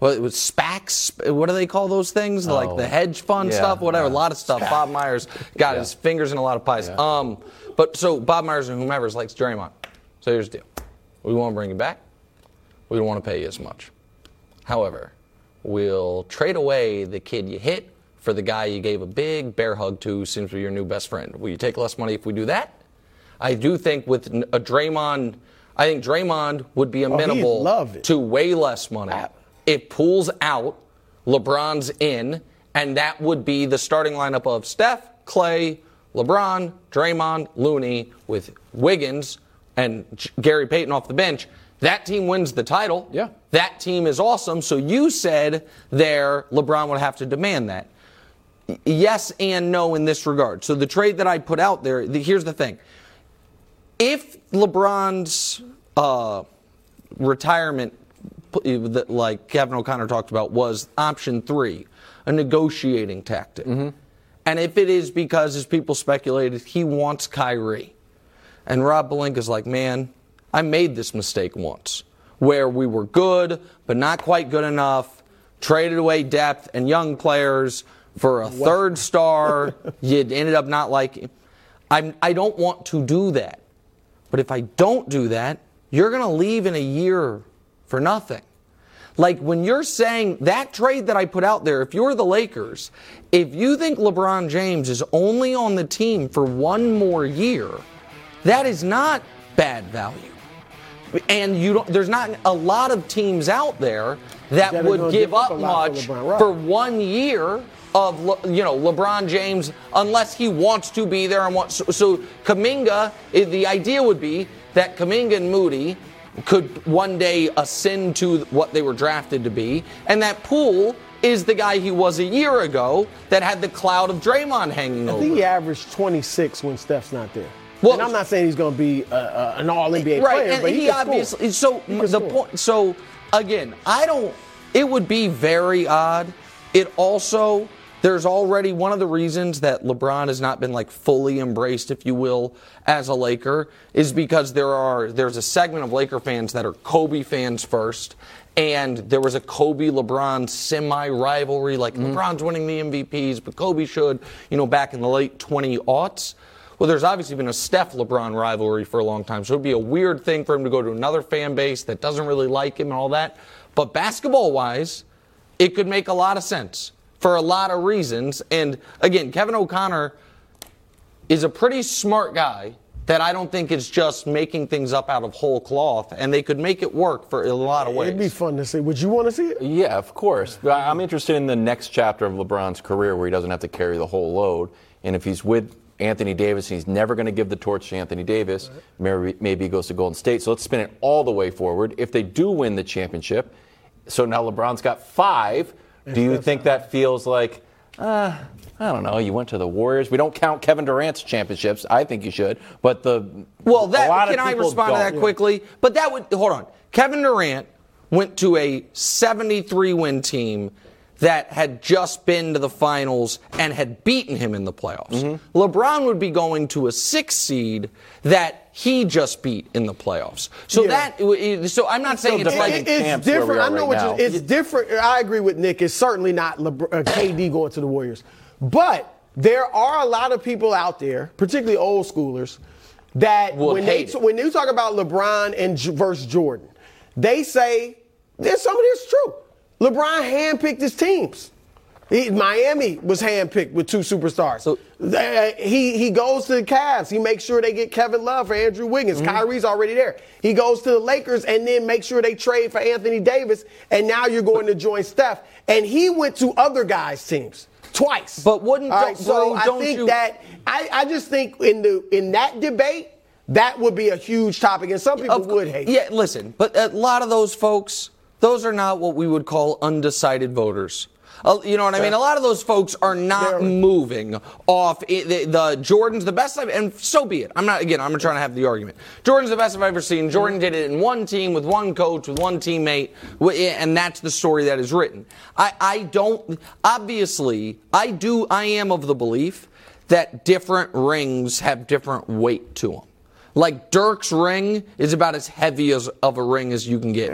was SPACs. What do they call those things? Like the hedge fund stuff, whatever. A lot of stuff. Bob Myers got his fingers in a lot of pies. Yeah. But so Bob Myers and whomever likes Draymond. So here's the deal. We won't bring you back. We don't want to pay you as much. However, we'll trade away the kid you hit for the guy you gave a big bear hug to, who seems to be your new best friend. Will you take less money if we do that? I do think with a Draymond, I think Draymond would be amenable to way less money. It pulls out, LeBron's in, and that would be the starting lineup of Steph, Klay, LeBron, Draymond, Looney, with Wiggins and Gary Payton off the bench. That team wins the title. Yeah. That team is awesome. So you said there LeBron would have to demand that. Yes and no in this regard. So the trade that I put out there, here's the thing. If LeBron's retirement, like Kevin O'Connor talked about, was option three, a negotiating tactic, and if it is because, as people speculated, he wants Kyrie, and Rob Pelinka's like, man, I made this mistake once where we were good but not quite good enough, traded away depth and young players for a third star. You ended up not liking. I don't want to do that. But if I don't do that, you're going to leave in a year for nothing. Like when you're saying that trade that I put out there, if you're the Lakers, if you think LeBron James is only on the team for one more year, that is not bad value. And you don't, there's not a lot of teams out there that would give up much for 1 year of LeBron James unless he wants to be there and wants. So Kuminga, the idea would be that Kuminga and Moody could one day ascend to what they were drafted to be, and that Poole is the guy he was a year ago that had the cloud of Draymond hanging over. I think he averaged 26 when Steph's not there. Well, and I'm not saying he's going to be an all-NBA player, and but he obviously. So the point. So again, it would be very odd. It also, there's already one of the reasons that LeBron has not been like fully embraced, if you will, as a Laker, is because there's a segment of Laker fans that are Kobe fans first, and there was a Kobe-LeBron semi-rivalry, like LeBron's winning the MVPs, but Kobe should, back in the late 2000s. Well, there's obviously been a Steph-LeBron rivalry for a long time, so it would be a weird thing for him to go to another fan base that doesn't really like him and all that. But basketball-wise, it could make a lot of sense for a lot of reasons. And, again, Kevin O'Connor is a pretty smart guy that I don't think is just making things up out of whole cloth, and they could make it work for a lot of ways. It'd be fun to see. Would you want to see it? Yeah, of course. But I'm interested in the next chapter of LeBron's career where he doesn't have to carry the whole load, and if he's with Anthony Davis, he's never going to give the torch to Anthony Davis. Maybe he goes to Golden State. So let's spin it all the way forward. If they do win the championship, so now LeBron's got five. Do you think that feels like, I don't know, you went to the Warriors? We don't count Kevin Durant's championships. I think you should. But can I respond to that quickly? But that would, hold on. Kevin Durant went to a 73-win team that had just been to the finals and had beaten him in the playoffs. LeBron would be going to a 6 seed that he just beat in the playoffs. So so I'm not saying it's like it's different. I know it's different. I agree with Nick. It's certainly not KD going to the Warriors, but there are a lot of people out there, particularly old schoolers, that when you talk about LeBron and versus Jordan, they say there's some of this true. LeBron handpicked his teams. Miami was handpicked with two superstars. So, he goes to the Cavs. He makes sure they get Kevin Love for Andrew Wiggins. Kyrie's already there. He goes to the Lakers and then makes sure they trade for Anthony Davis. And now you're going to join Steph. And he went to other guys' teams twice. But wouldn't I just think in that debate that would be a huge topic, and some people would hate. Yeah, listen, but a lot of those folks, those are not what we would call undecided voters. You know what I mean? A lot of those folks are not moving off the Jordan's the best I've, and so be it. I'm not trying to have the argument. Jordan's the best I've ever seen. Jordan did it in one team with one coach, with one teammate, and that's the story that is written. I am of the belief that different rings have different weight to them. Like Dirk's ring is about as heavy of a ring as you can get.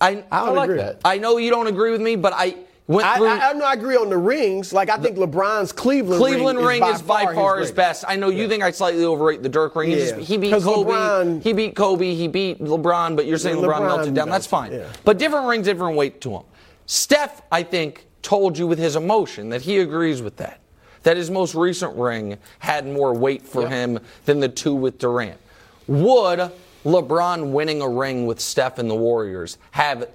I don't agree. That. I know you don't agree with me, but I agree on the rings. Like, I think LeBron's Cleveland ring is by far his best. I know you think I slightly overrate the Dirk ring. Yeah. He beat Kobe. He beat Kobe. He beat LeBron, but you're saying LeBron melted down. That's fine. Yeah. But different rings, different weight to him. Steph, I think, told you with his emotion that he agrees with that. That his most recent ring had more weight for him than the two with Durant. Would LeBron winning a ring with Steph and the Warriors have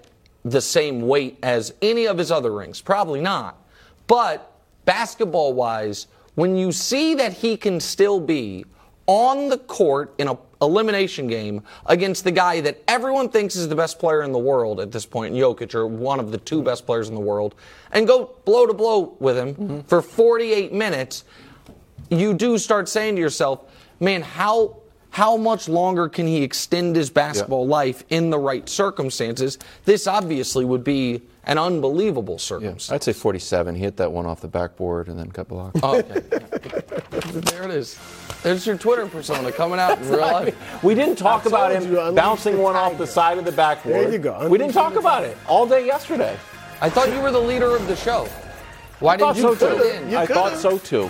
the same weight as any of his other rings? Probably not. But basketball-wise, when you see that he can still be on the court in an elimination game against the guy that everyone thinks is the best player in the world at this point, Jokic, or one of the two best players in the world, and go blow to blow with him for 48 minutes, you do start saying to yourself, man, how much longer can he extend his basketball life in the right circumstances? This obviously would be an unbelievable circumstance. Yeah, I'd say 47. He hit that one off the backboard and then got blocked. Oh, okay. There it is. There's your Twitter persona coming out in real life. We didn't talk about him bouncing one off the side of the backboard. There you go. We didn't talk about it all day yesterday. I thought you were the leader of the show. Why didn't you put it in? I thought so too.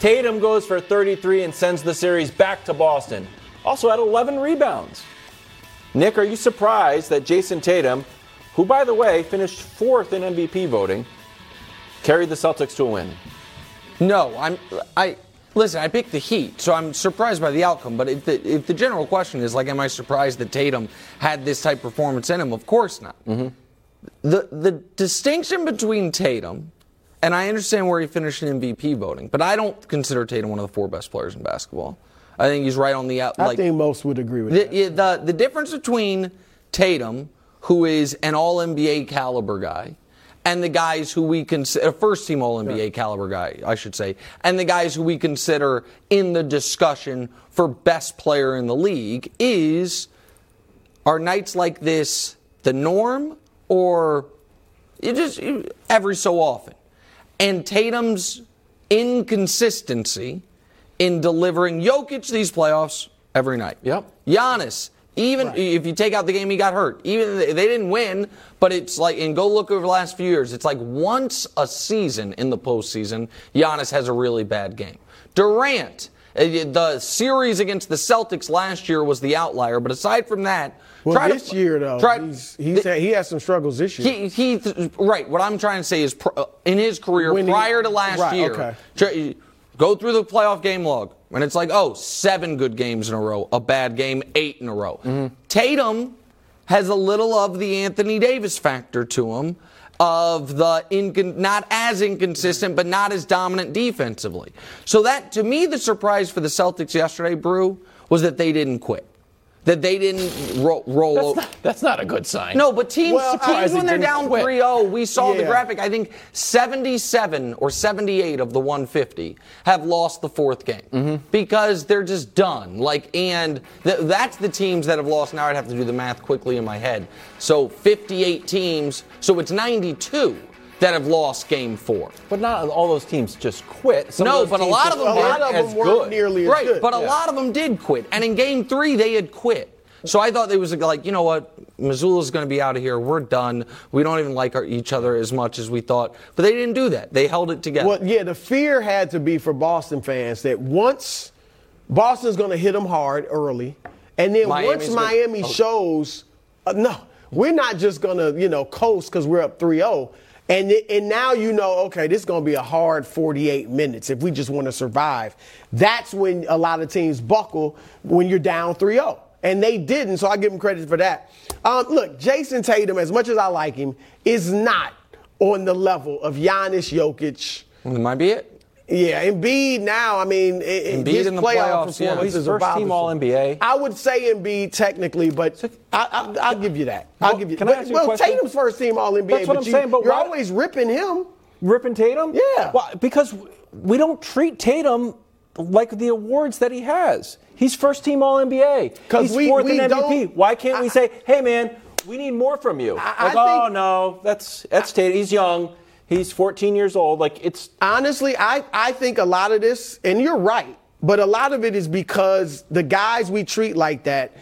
Tatum goes for 33 and sends the series back to Boston. Also had 11 rebounds. Nick, are you surprised that Jayson Tatum, who, by the way, finished fourth in MVP voting, carried the Celtics to a win? No, Listen, I picked the Heat, so I'm surprised by the outcome. But if the general question is, like, am I surprised that Tatum had this type of performance in him? Of course not. Mm-hmm. The distinction between Tatum, and I understand where he finished in MVP voting, but I don't consider Tatum one of the four best players in basketball. I think he's right on the out. I think most would agree with that. The difference between Tatum, who is an All-NBA caliber guy, and the guys who we consider first-team All-NBA caliber guy, I should say, and the guys who we consider in the discussion for best player in the league are nights like this the norm, or every so often? And Tatum's inconsistency in delivering Jokic these playoffs every night. Yep. Giannis. Even if you take out the game he got hurt, even they didn't win, but it's like, and go look over the last few years, it's like once a season in the postseason, Giannis has a really bad game. Durant, the series against the Celtics last year was the outlier, but aside from that, he has some struggles this year. What I'm trying to say is in his career prior to last year, go through the playoff game log. And it's like, 7 good games in a row, a bad game, 8 in a row. Mm-hmm. Tatum has a little of the Anthony Davis factor to him, of the not as inconsistent, but not as dominant defensively. So that, to me, the surprise for the Celtics yesterday, Brew, was that they didn't quit. That they didn't roll over. That's not a good sign. No, but teams when they're down 3-0, we saw the graphic. I think 77 or 78 of the 150 have lost the fourth game because they're just done. Like, and that's the teams that have lost. Now I'd have to do the math quickly in my head. So 58 teams. So it's 92. That have lost Game 4. But not all those teams just quit. But a lot of them weren't nearly as good. Right, but a lot of them did quit. And in Game 3, they had quit. So I thought they was like, you know what, Missoula's going to be out of here. We're done. We don't even like each other as much as we thought. But they didn't do that. They held it together. Well, yeah, the fear had to be for Boston fans that once Boston's going to hit them hard early, and then once Miami shows, no, we're not just going to, coast because we're up 3-0. And now okay, this is going to be a hard 48 minutes if we just want to survive. That's when a lot of teams buckle when you're down 3-0. And they didn't, so I give them credit for that. Look, Jayson Tatum, as much as I like him, is not on the level of Giannis Jokic. That might be it. Yeah, Embiid now, Embiid his in the playoffs, performance is first team All-NBA. I would say Embiid technically, but I'll give you that. Tatum's first team All-NBA. That's what I'm saying. But you're always ripping him. Ripping Tatum? Yeah. Well, because we don't treat Tatum like the awards that he has. He's first team All-NBA. He's fourth in MVP. Why can't we say, hey, man, we need more from you? That's Tatum. He's young. He's 14 years old. Like, it's honestly, I think a lot of this, and you're right, but a lot of it is because the guys we treat like that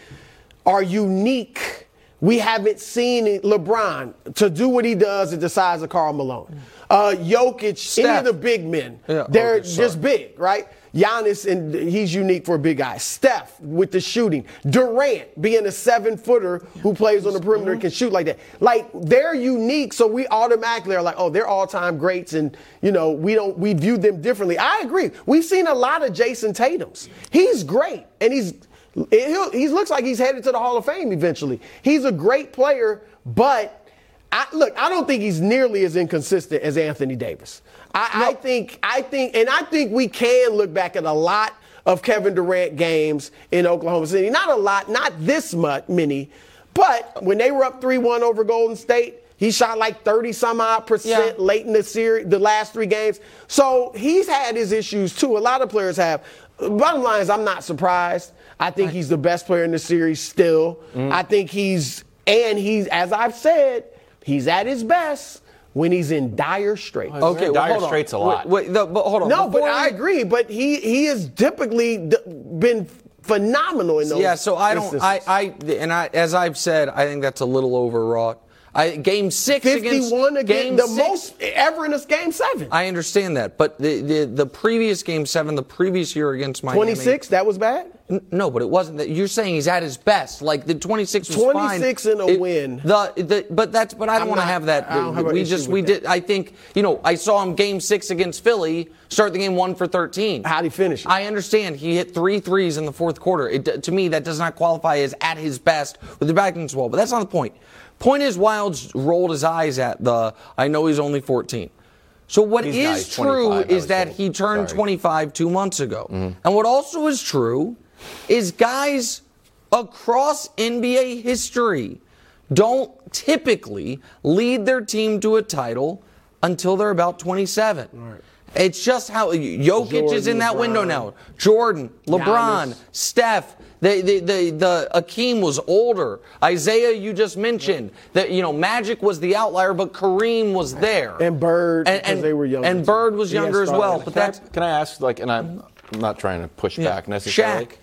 are unique. We haven't seen LeBron to do what he does at the size of Karl Malone. Jokic, Steph. Any of the big men, they're just big, right? Giannis, and he's unique for a big guy. Steph with the shooting. Durant being a 7-footer who plays on the perimeter and can shoot like that. Like, they're unique, so we automatically are like, oh, they're all-time greats, and, we view them differently. I agree. We've seen a lot of Jayson Tatums. He's great, and he looks like he's headed to the Hall of Fame eventually. He's a great player, but I don't think he's nearly as inconsistent as Anthony Davis. I think we can look back at a lot of Kevin Durant games in Oklahoma City. Not a lot, not this much, many, but when they were up 3-1 over Golden State, he shot like 30-some-odd% late in the series, the last three games. So he's had his issues, too. A lot of players have. Bottom line is I'm not surprised. I think he's the best player in the series still. I think he's, as I've said, he's at his best when he's in dire straits. Okay, dire straits a lot. But hold on. No, but I agree. But he has typically been phenomenal in those. Yeah. So I don't. I as I've said, I think that's a little overwrought. Game 6 against 51 again, the most ever in this Game 7. I understand that, but the previous Game 7, the previous year against Miami. 26, that was bad? No, but it wasn't. You're saying he's at his best. Like, the 26 was 26 fine. 26 in a win. But I don't want to have that. I think, I saw him Game 6 against Philly, start the game 1-for-13. How'd he finish it? I understand he hit 3 threes in the fourth quarter. To me, that does not qualify as at his best with the back against the wall, but that's not the point. Point is, Wilds rolled his eyes at I know he's only 14. So what is true is that he turned 25 2 months ago. And what also is true is guys across NBA history don't typically lead their team to a title until they're about 27. Right. It's just how Jokic is in that window now. Jordan, LeBron, Giannis. Steph. The Akeem was older. Isaiah, you just mentioned that Magic was the outlier, but Kareem was there. And Bird, because they were younger. And Bird was younger as well. But can I ask? And I'm not trying to push back necessarily. Shaq,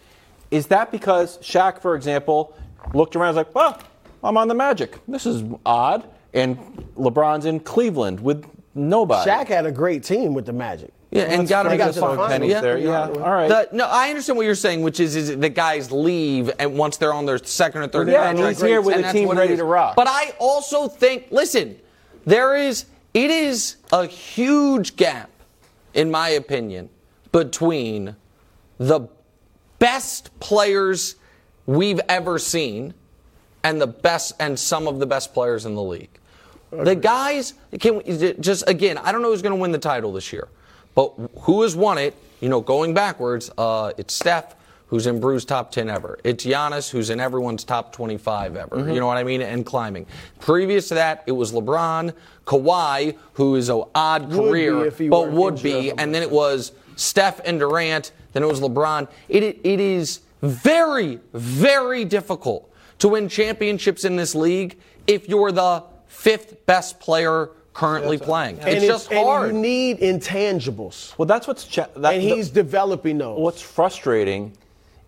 is that because Shaq, for example, looked around and was like, "Well, I'm on the Magic. This is odd." And LeBron's in Cleveland with nobody. Shaq had a great team with the Magic. Yeah, and got him to the pennies there. Yeah, all right. I understand what you're saying, which is the guys leave and once they're on their second or third contract. Yeah, and he's here with a team ready to rock. But I also think, listen, it is a huge gap, in my opinion, between the best players we've ever seen and some of the best players in the league. The guys, I don't know who's going to win the title this year, but who has won it, going backwards, it's Steph, who's in Brew's top 10 ever. It's Giannis, who's in everyone's top 25 ever. Mm-hmm. You know what I mean? And climbing. Previous to that, it was LeBron, Kawhi, who is an odd career, but would be. And then it was Steph and Durant. Then it was LeBron. It is very, very difficult to win championships in this league if you're the fifth best player currently playing. Yeah. It's just hard. And you need intangibles. Well, that's what's... he's developing those. What's frustrating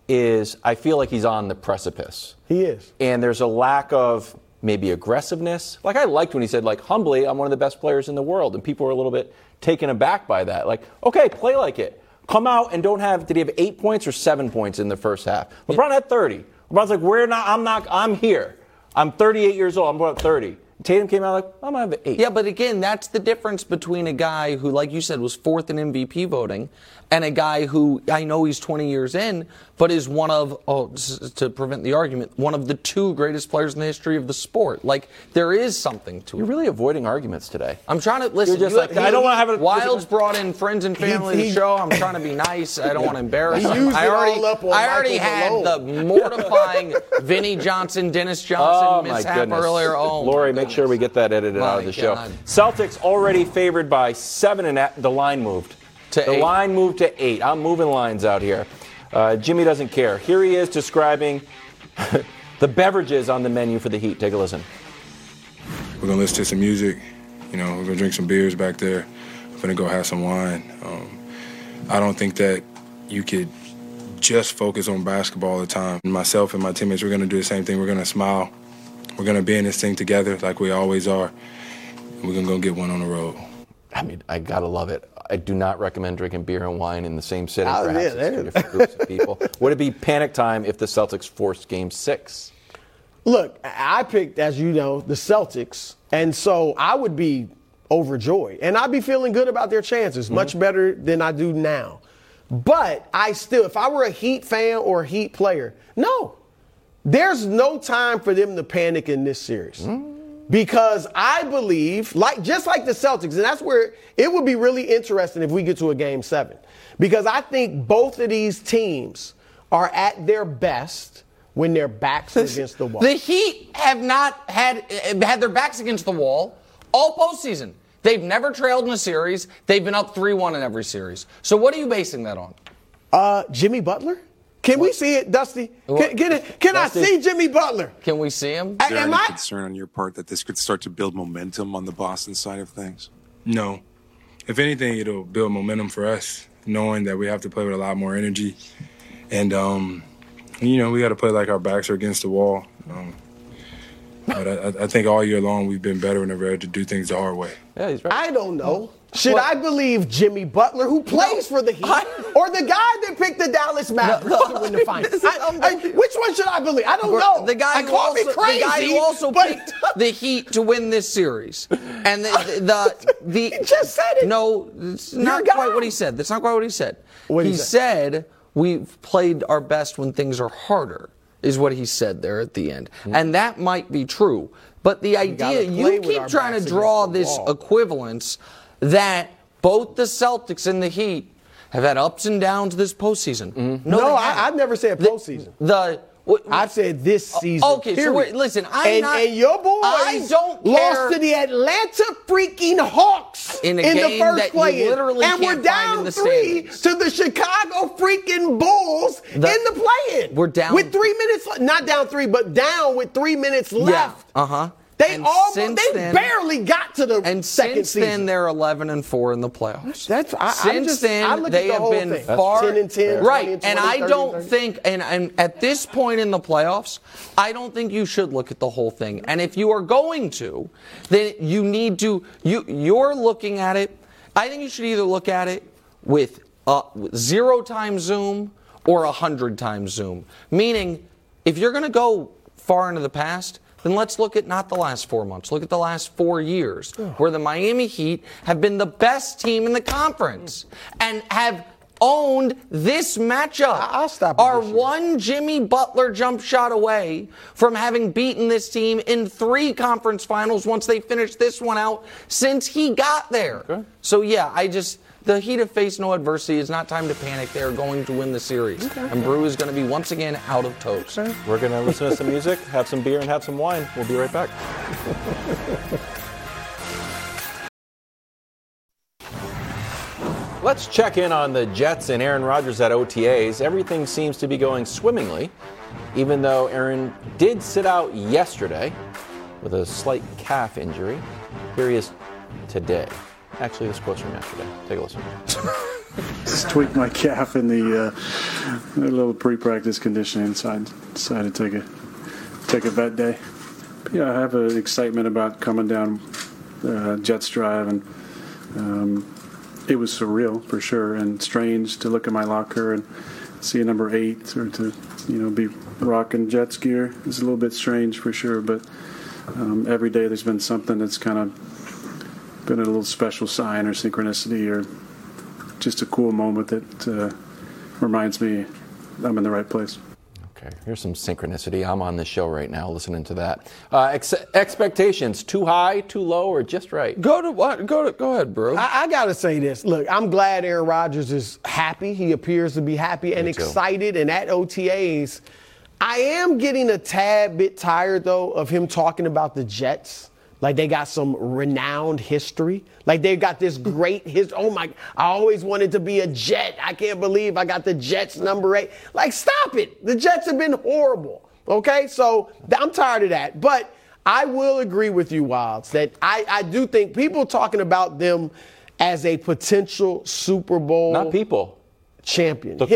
is I feel like he's on the precipice. He is. And there's a lack of maybe aggressiveness. Like, I liked when he said, humbly, I'm one of the best players in the world. And people were a little bit taken aback by that. Okay, play like it. Come out and did he have 8 points or 7 points in the first half? LeBron had 30. LeBron's like, I'm here. I'm 38 years old. I'm about 30. Tatum came out I'm going to have 8. Yeah, but again, that's the difference between a guy who, like you said, was fourth in MVP voting and a guy who, I know he's 20 years in, but is one of, to prevent the argument, one of the two greatest players in the history of the sport. There is something to it. You're really avoiding arguments today. I'm trying to, listen. You're just I don't want to have it. Wilds brought in friends and family to the show. I'm trying to be nice. I don't want to embarrass him. I already had the mortifying Vinny Johnson, Dennis Johnson mishap earlier. Oh, Lori, make sure we get that edited out of the show. Celtics already favored by 7, and the line moved. Line moved to 8. I'm moving lines out here. Jimmy doesn't care. Here he is describing the beverages on the menu for the Heat. Take a listen. We're going to listen to some music. We're going to drink some beers back there. We're going to go have some wine. I don't think that you could just focus on basketball all the time. Myself and my teammates, we're going to do the same thing. We're going to smile. We're going to be in this thing together like we always are. And we're going to go get one on the road. I mean, I got to love it. I do not recommend drinking beer and wine in the same sitting. Perhaps it's two different groups of people. Would it be panic time if the Celtics forced Game 6? Look, I picked, as you know, the Celtics, and so I would be overjoyed. And I'd be feeling good about their chances, much better than I do now. But I still, if I were a Heat fan or a Heat player, no. There's no time for them to panic in this series. Because I believe, just like the Celtics, and that's where it would be really interesting if we get to a Game 7. Because I think both of these teams are at their best when their backs are against the wall. The Heat have not had their backs against the wall all postseason. They've never trailed in a series. They've been up 3-1 in every series. So what are you basing that on? Jimmy Butler? Can we see it, Dusty? Can Dusty, I see Jimmy Butler? Can we see him? Is there any concern on your part that this could start to build momentum on the Boston side of things? No. If anything, it'll build momentum for us, knowing that we have to play with a lot more energy. And, we got to play like our backs are against the wall. But I think all year long we've been better in the red to do things the hard way. Yeah, he's right. I don't know. Should I believe Jimmy Butler, who plays for the Heat, or the guy that picked the Dallas Mavericks to win the finals? Which one should I believe? I don't know. The guy who also picked the Heat to win this series, and the he just said it. No, it's not quite what he said. That's not quite what he said. He said we've played our best when things are harder. Is what he said there at the end. And that might be true. But the idea, you keep trying to draw this equivalence that both the Celtics and the Heat have had ups and downs this postseason. No, I've never said postseason. I've said this season. Okay, period. So listen, and your boys lost to the Atlanta freaking Hawks in the first play-in, and we're down 3 to the Chicago freaking Bulls in the play-in. We're down with 3 minutes, not down 3, but down with 3 minutes left. Yeah, They barely got to the second season. And since then, they're 11-4 in the playoffs. Since then, they have been far 10-10, right. 20, and 30, I don't 30. Think, and at this point in the playoffs, I don't think you should look at the whole thing. And if you are going to, then you need to. You're looking at it. I think you should either look at it with 0 times zoom or 100 times zoom. Meaning, if you're going to go far into the past, then let's look at not the last 4 months. Look at the last 4 years, where the Miami Heat have been the best team in the conference and have owned this matchup. I'll stop. Are one Jimmy Butler jump shot away from having beaten this team in 3 conference finals once they finish this one out since he got there. Okay. So, yeah, the Heat have faced no adversity. It's not time to panic. They are going to win the series. Okay. And Brew is going to be once again out of toast. Okay. We're going to listen to some music, have some beer, and have some wine. We'll be right back. Let's check in on the Jets and Aaron Rodgers at OTAs. Everything seems to be going swimmingly, even though Aaron did sit out yesterday with a slight calf injury. Here he is today. Actually, this quote's from yesterday. Take a listen. Just tweaked my calf in the a little pre-practice conditioning, so I decided to take a vet day. But yeah, I have an excitement about coming down Jets Drive and. It was surreal, for sure, and strange to look at my locker and see a number 8 or to, be rocking Jets gear. It's a little bit strange, for sure, but every day there's been something that's kind of been a little special sign or synchronicity or just a cool moment that reminds me I'm in the right place. Okay, here's some synchronicity. I'm on this show right now listening to that. Expectations, too high, too low, or just right? Go ahead, bro. I got to say this. Look, I'm glad Aaron Rodgers is happy. He appears to be happy and excited. And at OTAs, I am getting a tad bit tired, though, of him talking about the Jets. Like they got some renowned history. Like they got this great history. Oh my, I always wanted to be a Jet. I can't believe I got the Jets number 8. Like stop it. The Jets have been horrible. Okay, so I'm tired of that. But I will agree with you, Wilds, that I do think people talking about them as a potential Super Bowl champion. The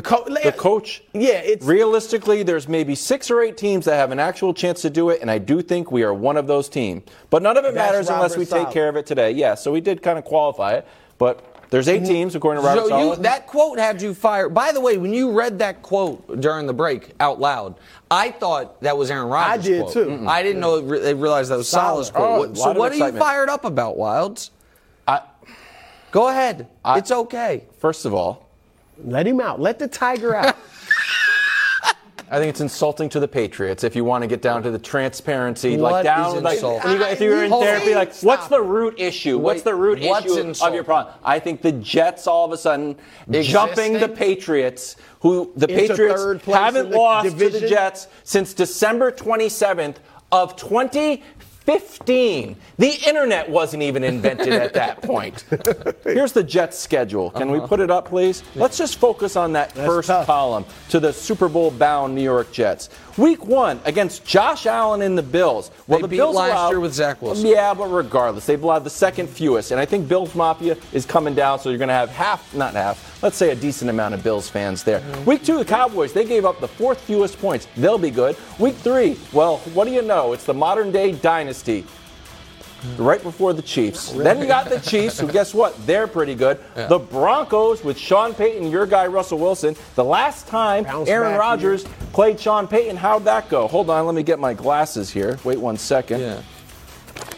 coach. Yeah, it's realistically there's maybe 6 or 8 teams that have an actual chance to do it, and I do think we are one of those teams. But none of it matters unless we take care of it today. Yeah, so we did kind of qualify it, but there's 8 teams according to Robert Saleh. That quote had you fired. By the way, when you read that quote during the break out loud, I thought that was Aaron Rodgers' quote. I did too. Mm-mm. I didn't know. They realized that was Saleh's quote. So what are you fired up about, Wilds? Go ahead. It's okay. First of all. Let him out. Let the tiger out. I think it's insulting to the Patriots if you want to get down to the transparency. If you're in therapy, what's the root issue? What's the root issue of your problem? I think the Jets all of a sudden jumping the Patriots, who the Patriots haven't lost to the Jets since December 27th of 2015. The internet wasn't even invented at that point. Here's the Jets' schedule. Can we put it up, please? Let's just focus on that's first tough. Column to the Super Bowl-bound New York Jets. Week 1 against Josh Allen and the Bills. Well, they the beat Bills last year with Zach Wilson. Yeah, but regardless, they've allowed the 2nd fewest, and I think Bills Mafia is coming down, so you're going to have let's say a decent amount of Bills fans there. Mm-hmm. Week 2, the Cowboys, they gave up the 4th fewest points. They'll be good. Week 3, well, what do you know? It's the modern-day dynasty. Right before the Chiefs. Really? Then you got the Chiefs, who guess what? They're pretty good. Yeah. The Broncos with Sean Payton, your guy Russell Wilson. The last time Aaron Rodgers played Sean Payton, how'd that go? Hold on, let me get my glasses here. Wait 1 second. Yeah.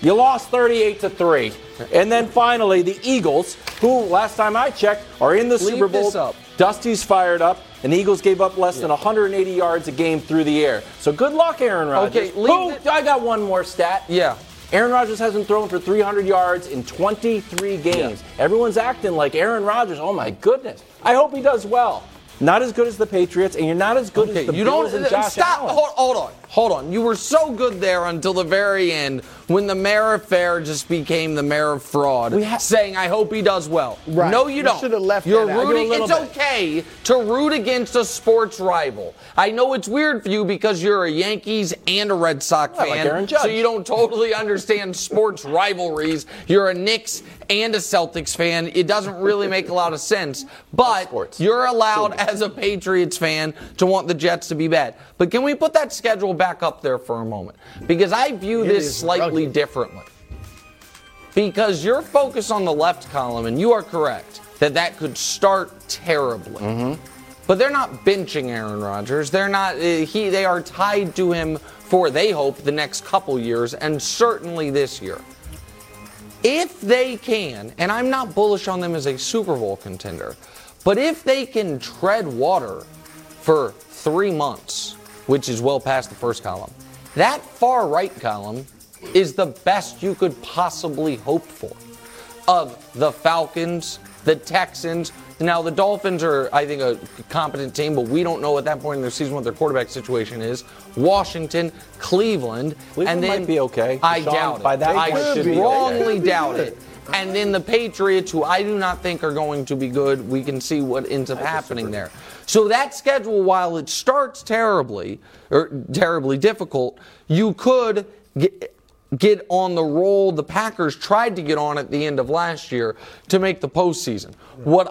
You lost 38-3. And then finally, the Eagles, who last time I checked are in the Super Bowl. Dusty's fired up. And the Eagles gave up less than 180 yards a game through the air. So good luck, Aaron Rodgers. Okay, I got one more stat. Yeah. Aaron Rodgers hasn't thrown for 300 yards in 23 games. Yeah. Everyone's acting like Aaron Rodgers. Oh, my goodness. I hope he does well. Not as good as the Patriots, and you're not as good as the Bills and Josh Allen. Hold on. You were so good there until the very end when the mayor of fair just became the mayor of fraud, saying, I hope he does well. Right. No, you don't. You should have left that rooting. It's okay to root against a sports rival. I know it's weird for you because you're a Yankees and a Red Sox fan, like Aaron Judge. So you don't totally understand sports rivalries. You're a Knicks and a Celtics fan. It doesn't really make a lot of sense, but you're allowed as a Patriots fan to want the Jets to be bad. But can we put that schedule back up there for a moment? Because I view this slightly differently. Because you're focused on the left column, and you are correct that could start terribly. Mm-hmm. But they're not benching Aaron Rodgers. They're not. They are tied to him for, they hope, the next couple years, and certainly this year. If they can, and I'm not bullish on them as a Super Bowl contender, But if they can tread water for 3 months, which is well past the first column, that far right column is the best you could possibly hope for. Of the Falcons, the Texans, now the Dolphins are, I think, a competent team, but we don't know at that point in their season what their quarterback situation is. Washington, Cleveland and then might be okay. I strongly doubt it. And then the Patriots, who I do not think are going to be good. We can see what ends up happening there. So that schedule, while it starts terribly or terribly difficult, you could get on the roll the Packers tried to get on at the end of last year to make the postseason. Where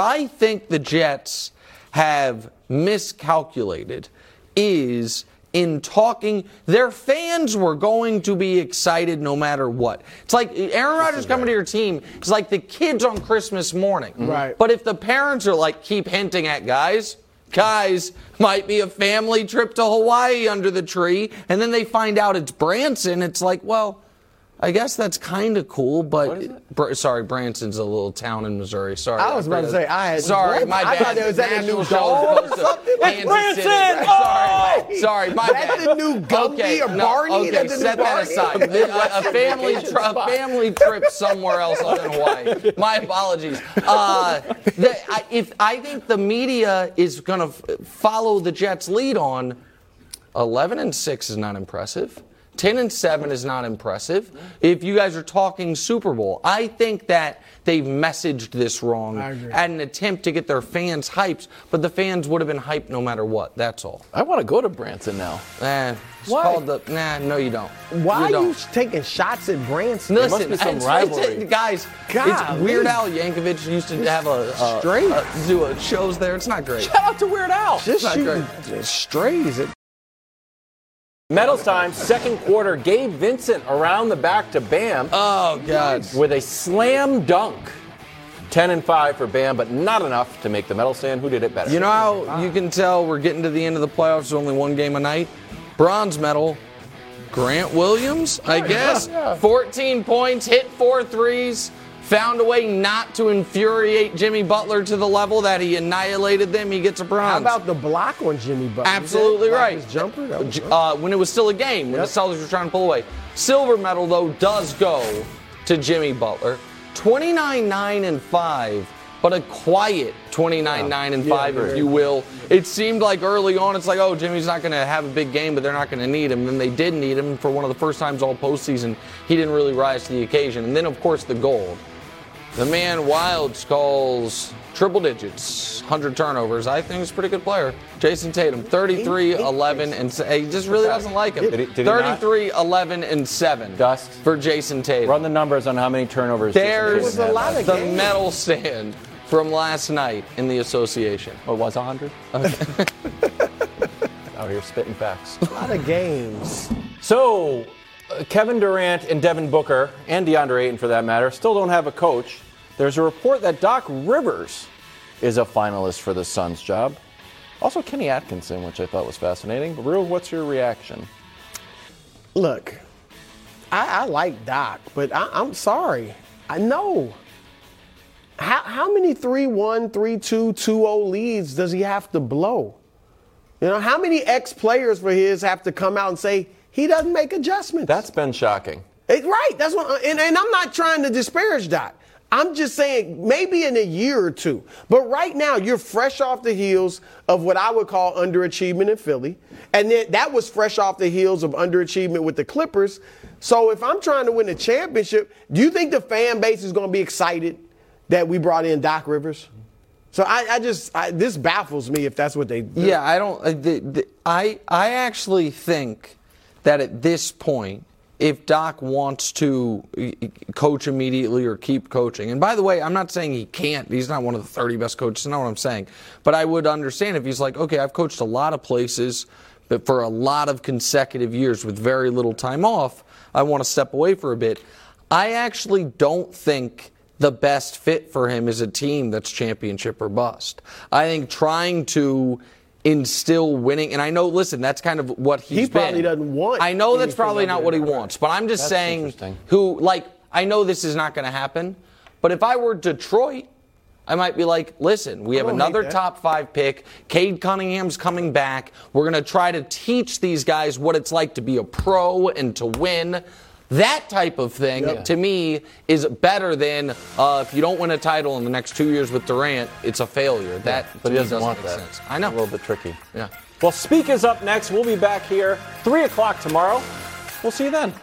I think the Jets have miscalculated is in talking. Their fans were going to be excited no matter what. It's like Aaron Rodgers coming to your team. It's like the kids on Christmas morning. Right. But if the parents are like, keep hinting at guys, might be a family trip to Hawaii under the tree, and then they find out it's Branson, it's like, well, I guess that's kind of cool, but Branson's a little town in Missouri. I thought it was that new goal or something. It's Branson. Sorry, my bad. That's a new Gumby or Barney. Okay, set that aside. a family trip somewhere else other than Hawaii. My apologies. I think the media is going to follow the Jets' lead on 11-6 is not impressive. 10-7 is not impressive. If you guys are talking Super Bowl, I think that they've messaged this wrong at an attempt to get their fans hyped, but the fans would have been hyped no matter what. That's all. I want to go to Branson now. No, you don't. Why are you taking shots at Branson? Listen, there must be some rivalry. It's Weird Al Yankovic used to have do shows there. It's not great. Shout out to Weird Al. Strays. Medals time, second quarter, Gabe Vincent around the back to Bam. Oh, God. With a slam dunk. 10-5 for Bam, but not enough to make the medal stand. Who did it better? You know how you can tell we're getting to the end of the playoffs. There's only one game a night. Bronze medal, Grant Williams, I guess. Yeah. 14 points, hit 4 threes. Found a way not to infuriate Jimmy Butler to the level that he annihilated them. He gets a bronze. How about the block on Jimmy Butler? Absolutely right. His jumper? When it was still a game, when the Celtics were trying to pull away. Silver medal, though, does go to Jimmy Butler. 29-9-5, but a quiet 29-9-5, if you will. It seemed like early on, it's like, oh, Jimmy's not going to have a big game, but they're not going to need him. And then they did need him for one of the first times all postseason. He didn't really rise to the occasion. And then, of course, the gold. The man Wilds calls triple digits, 100 turnovers. I think he's a pretty good player. Jayson Tatum, 33-11, and he just really doesn't like him. 33-11-7 for Jayson Tatum. Run the numbers on how many turnovers. There's a lot of the medal stand from last night in the association. It was 100? Okay. Out here spitting facts. A lot of games. So... Kevin Durant and Devin Booker, and DeAndre Ayton for that matter, still don't have a coach. There's a report that Doc Rivers is a finalist for the Suns job. Also Kenny Atkinson, which I thought was fascinating. But Rue, what's your reaction? Look, I like Doc, but I'm sorry. I know. How many 3-1, 3-2, 2-0 leads does he have to blow? You know, how many ex-players for his have to come out and say, he doesn't make adjustments? That's been shocking. That's what, and I'm not trying to disparage Doc. I'm just saying maybe in a year or two. But right now, you're fresh off the heels of what I would call underachievement in Philly. And then that was fresh off the heels of underachievement with the Clippers. So if I'm trying to win a championship, do you think the fan base is going to be excited that we brought in Doc Rivers? So I just this baffles me if that's what they do. Yeah, I don't. I actually think that at this point, if Doc wants to coach immediately or keep coaching, and by the way, I'm not saying he can't. He's not one of the 30 best coaches. That's not what I'm saying. But I would understand if he's like, okay, I've coached a lot of places, but for a lot of consecutive years with very little time off, I want to step away for a bit. I actually don't think the best fit for him is a team that's championship or bust. I think trying to instill winning, and I know, listen, that's kind of what he's been. He probably doesn't want. I know that's probably not what he wants, but I'm just saying I know this is not going to happen, but if I were Detroit, I might be like, listen, we have another top five pick. Cade Cunningham's coming back. We're going to try to teach these guys what it's like to be a pro and to win. That type of thing, to me, is better than if you don't win a title in the next 2 years with Durant, it's a failure. That but he doesn't want that. Sense. I know. A little bit tricky. Yeah. Well, Speak is up next. We'll be back here 3 o'clock tomorrow. We'll see you then.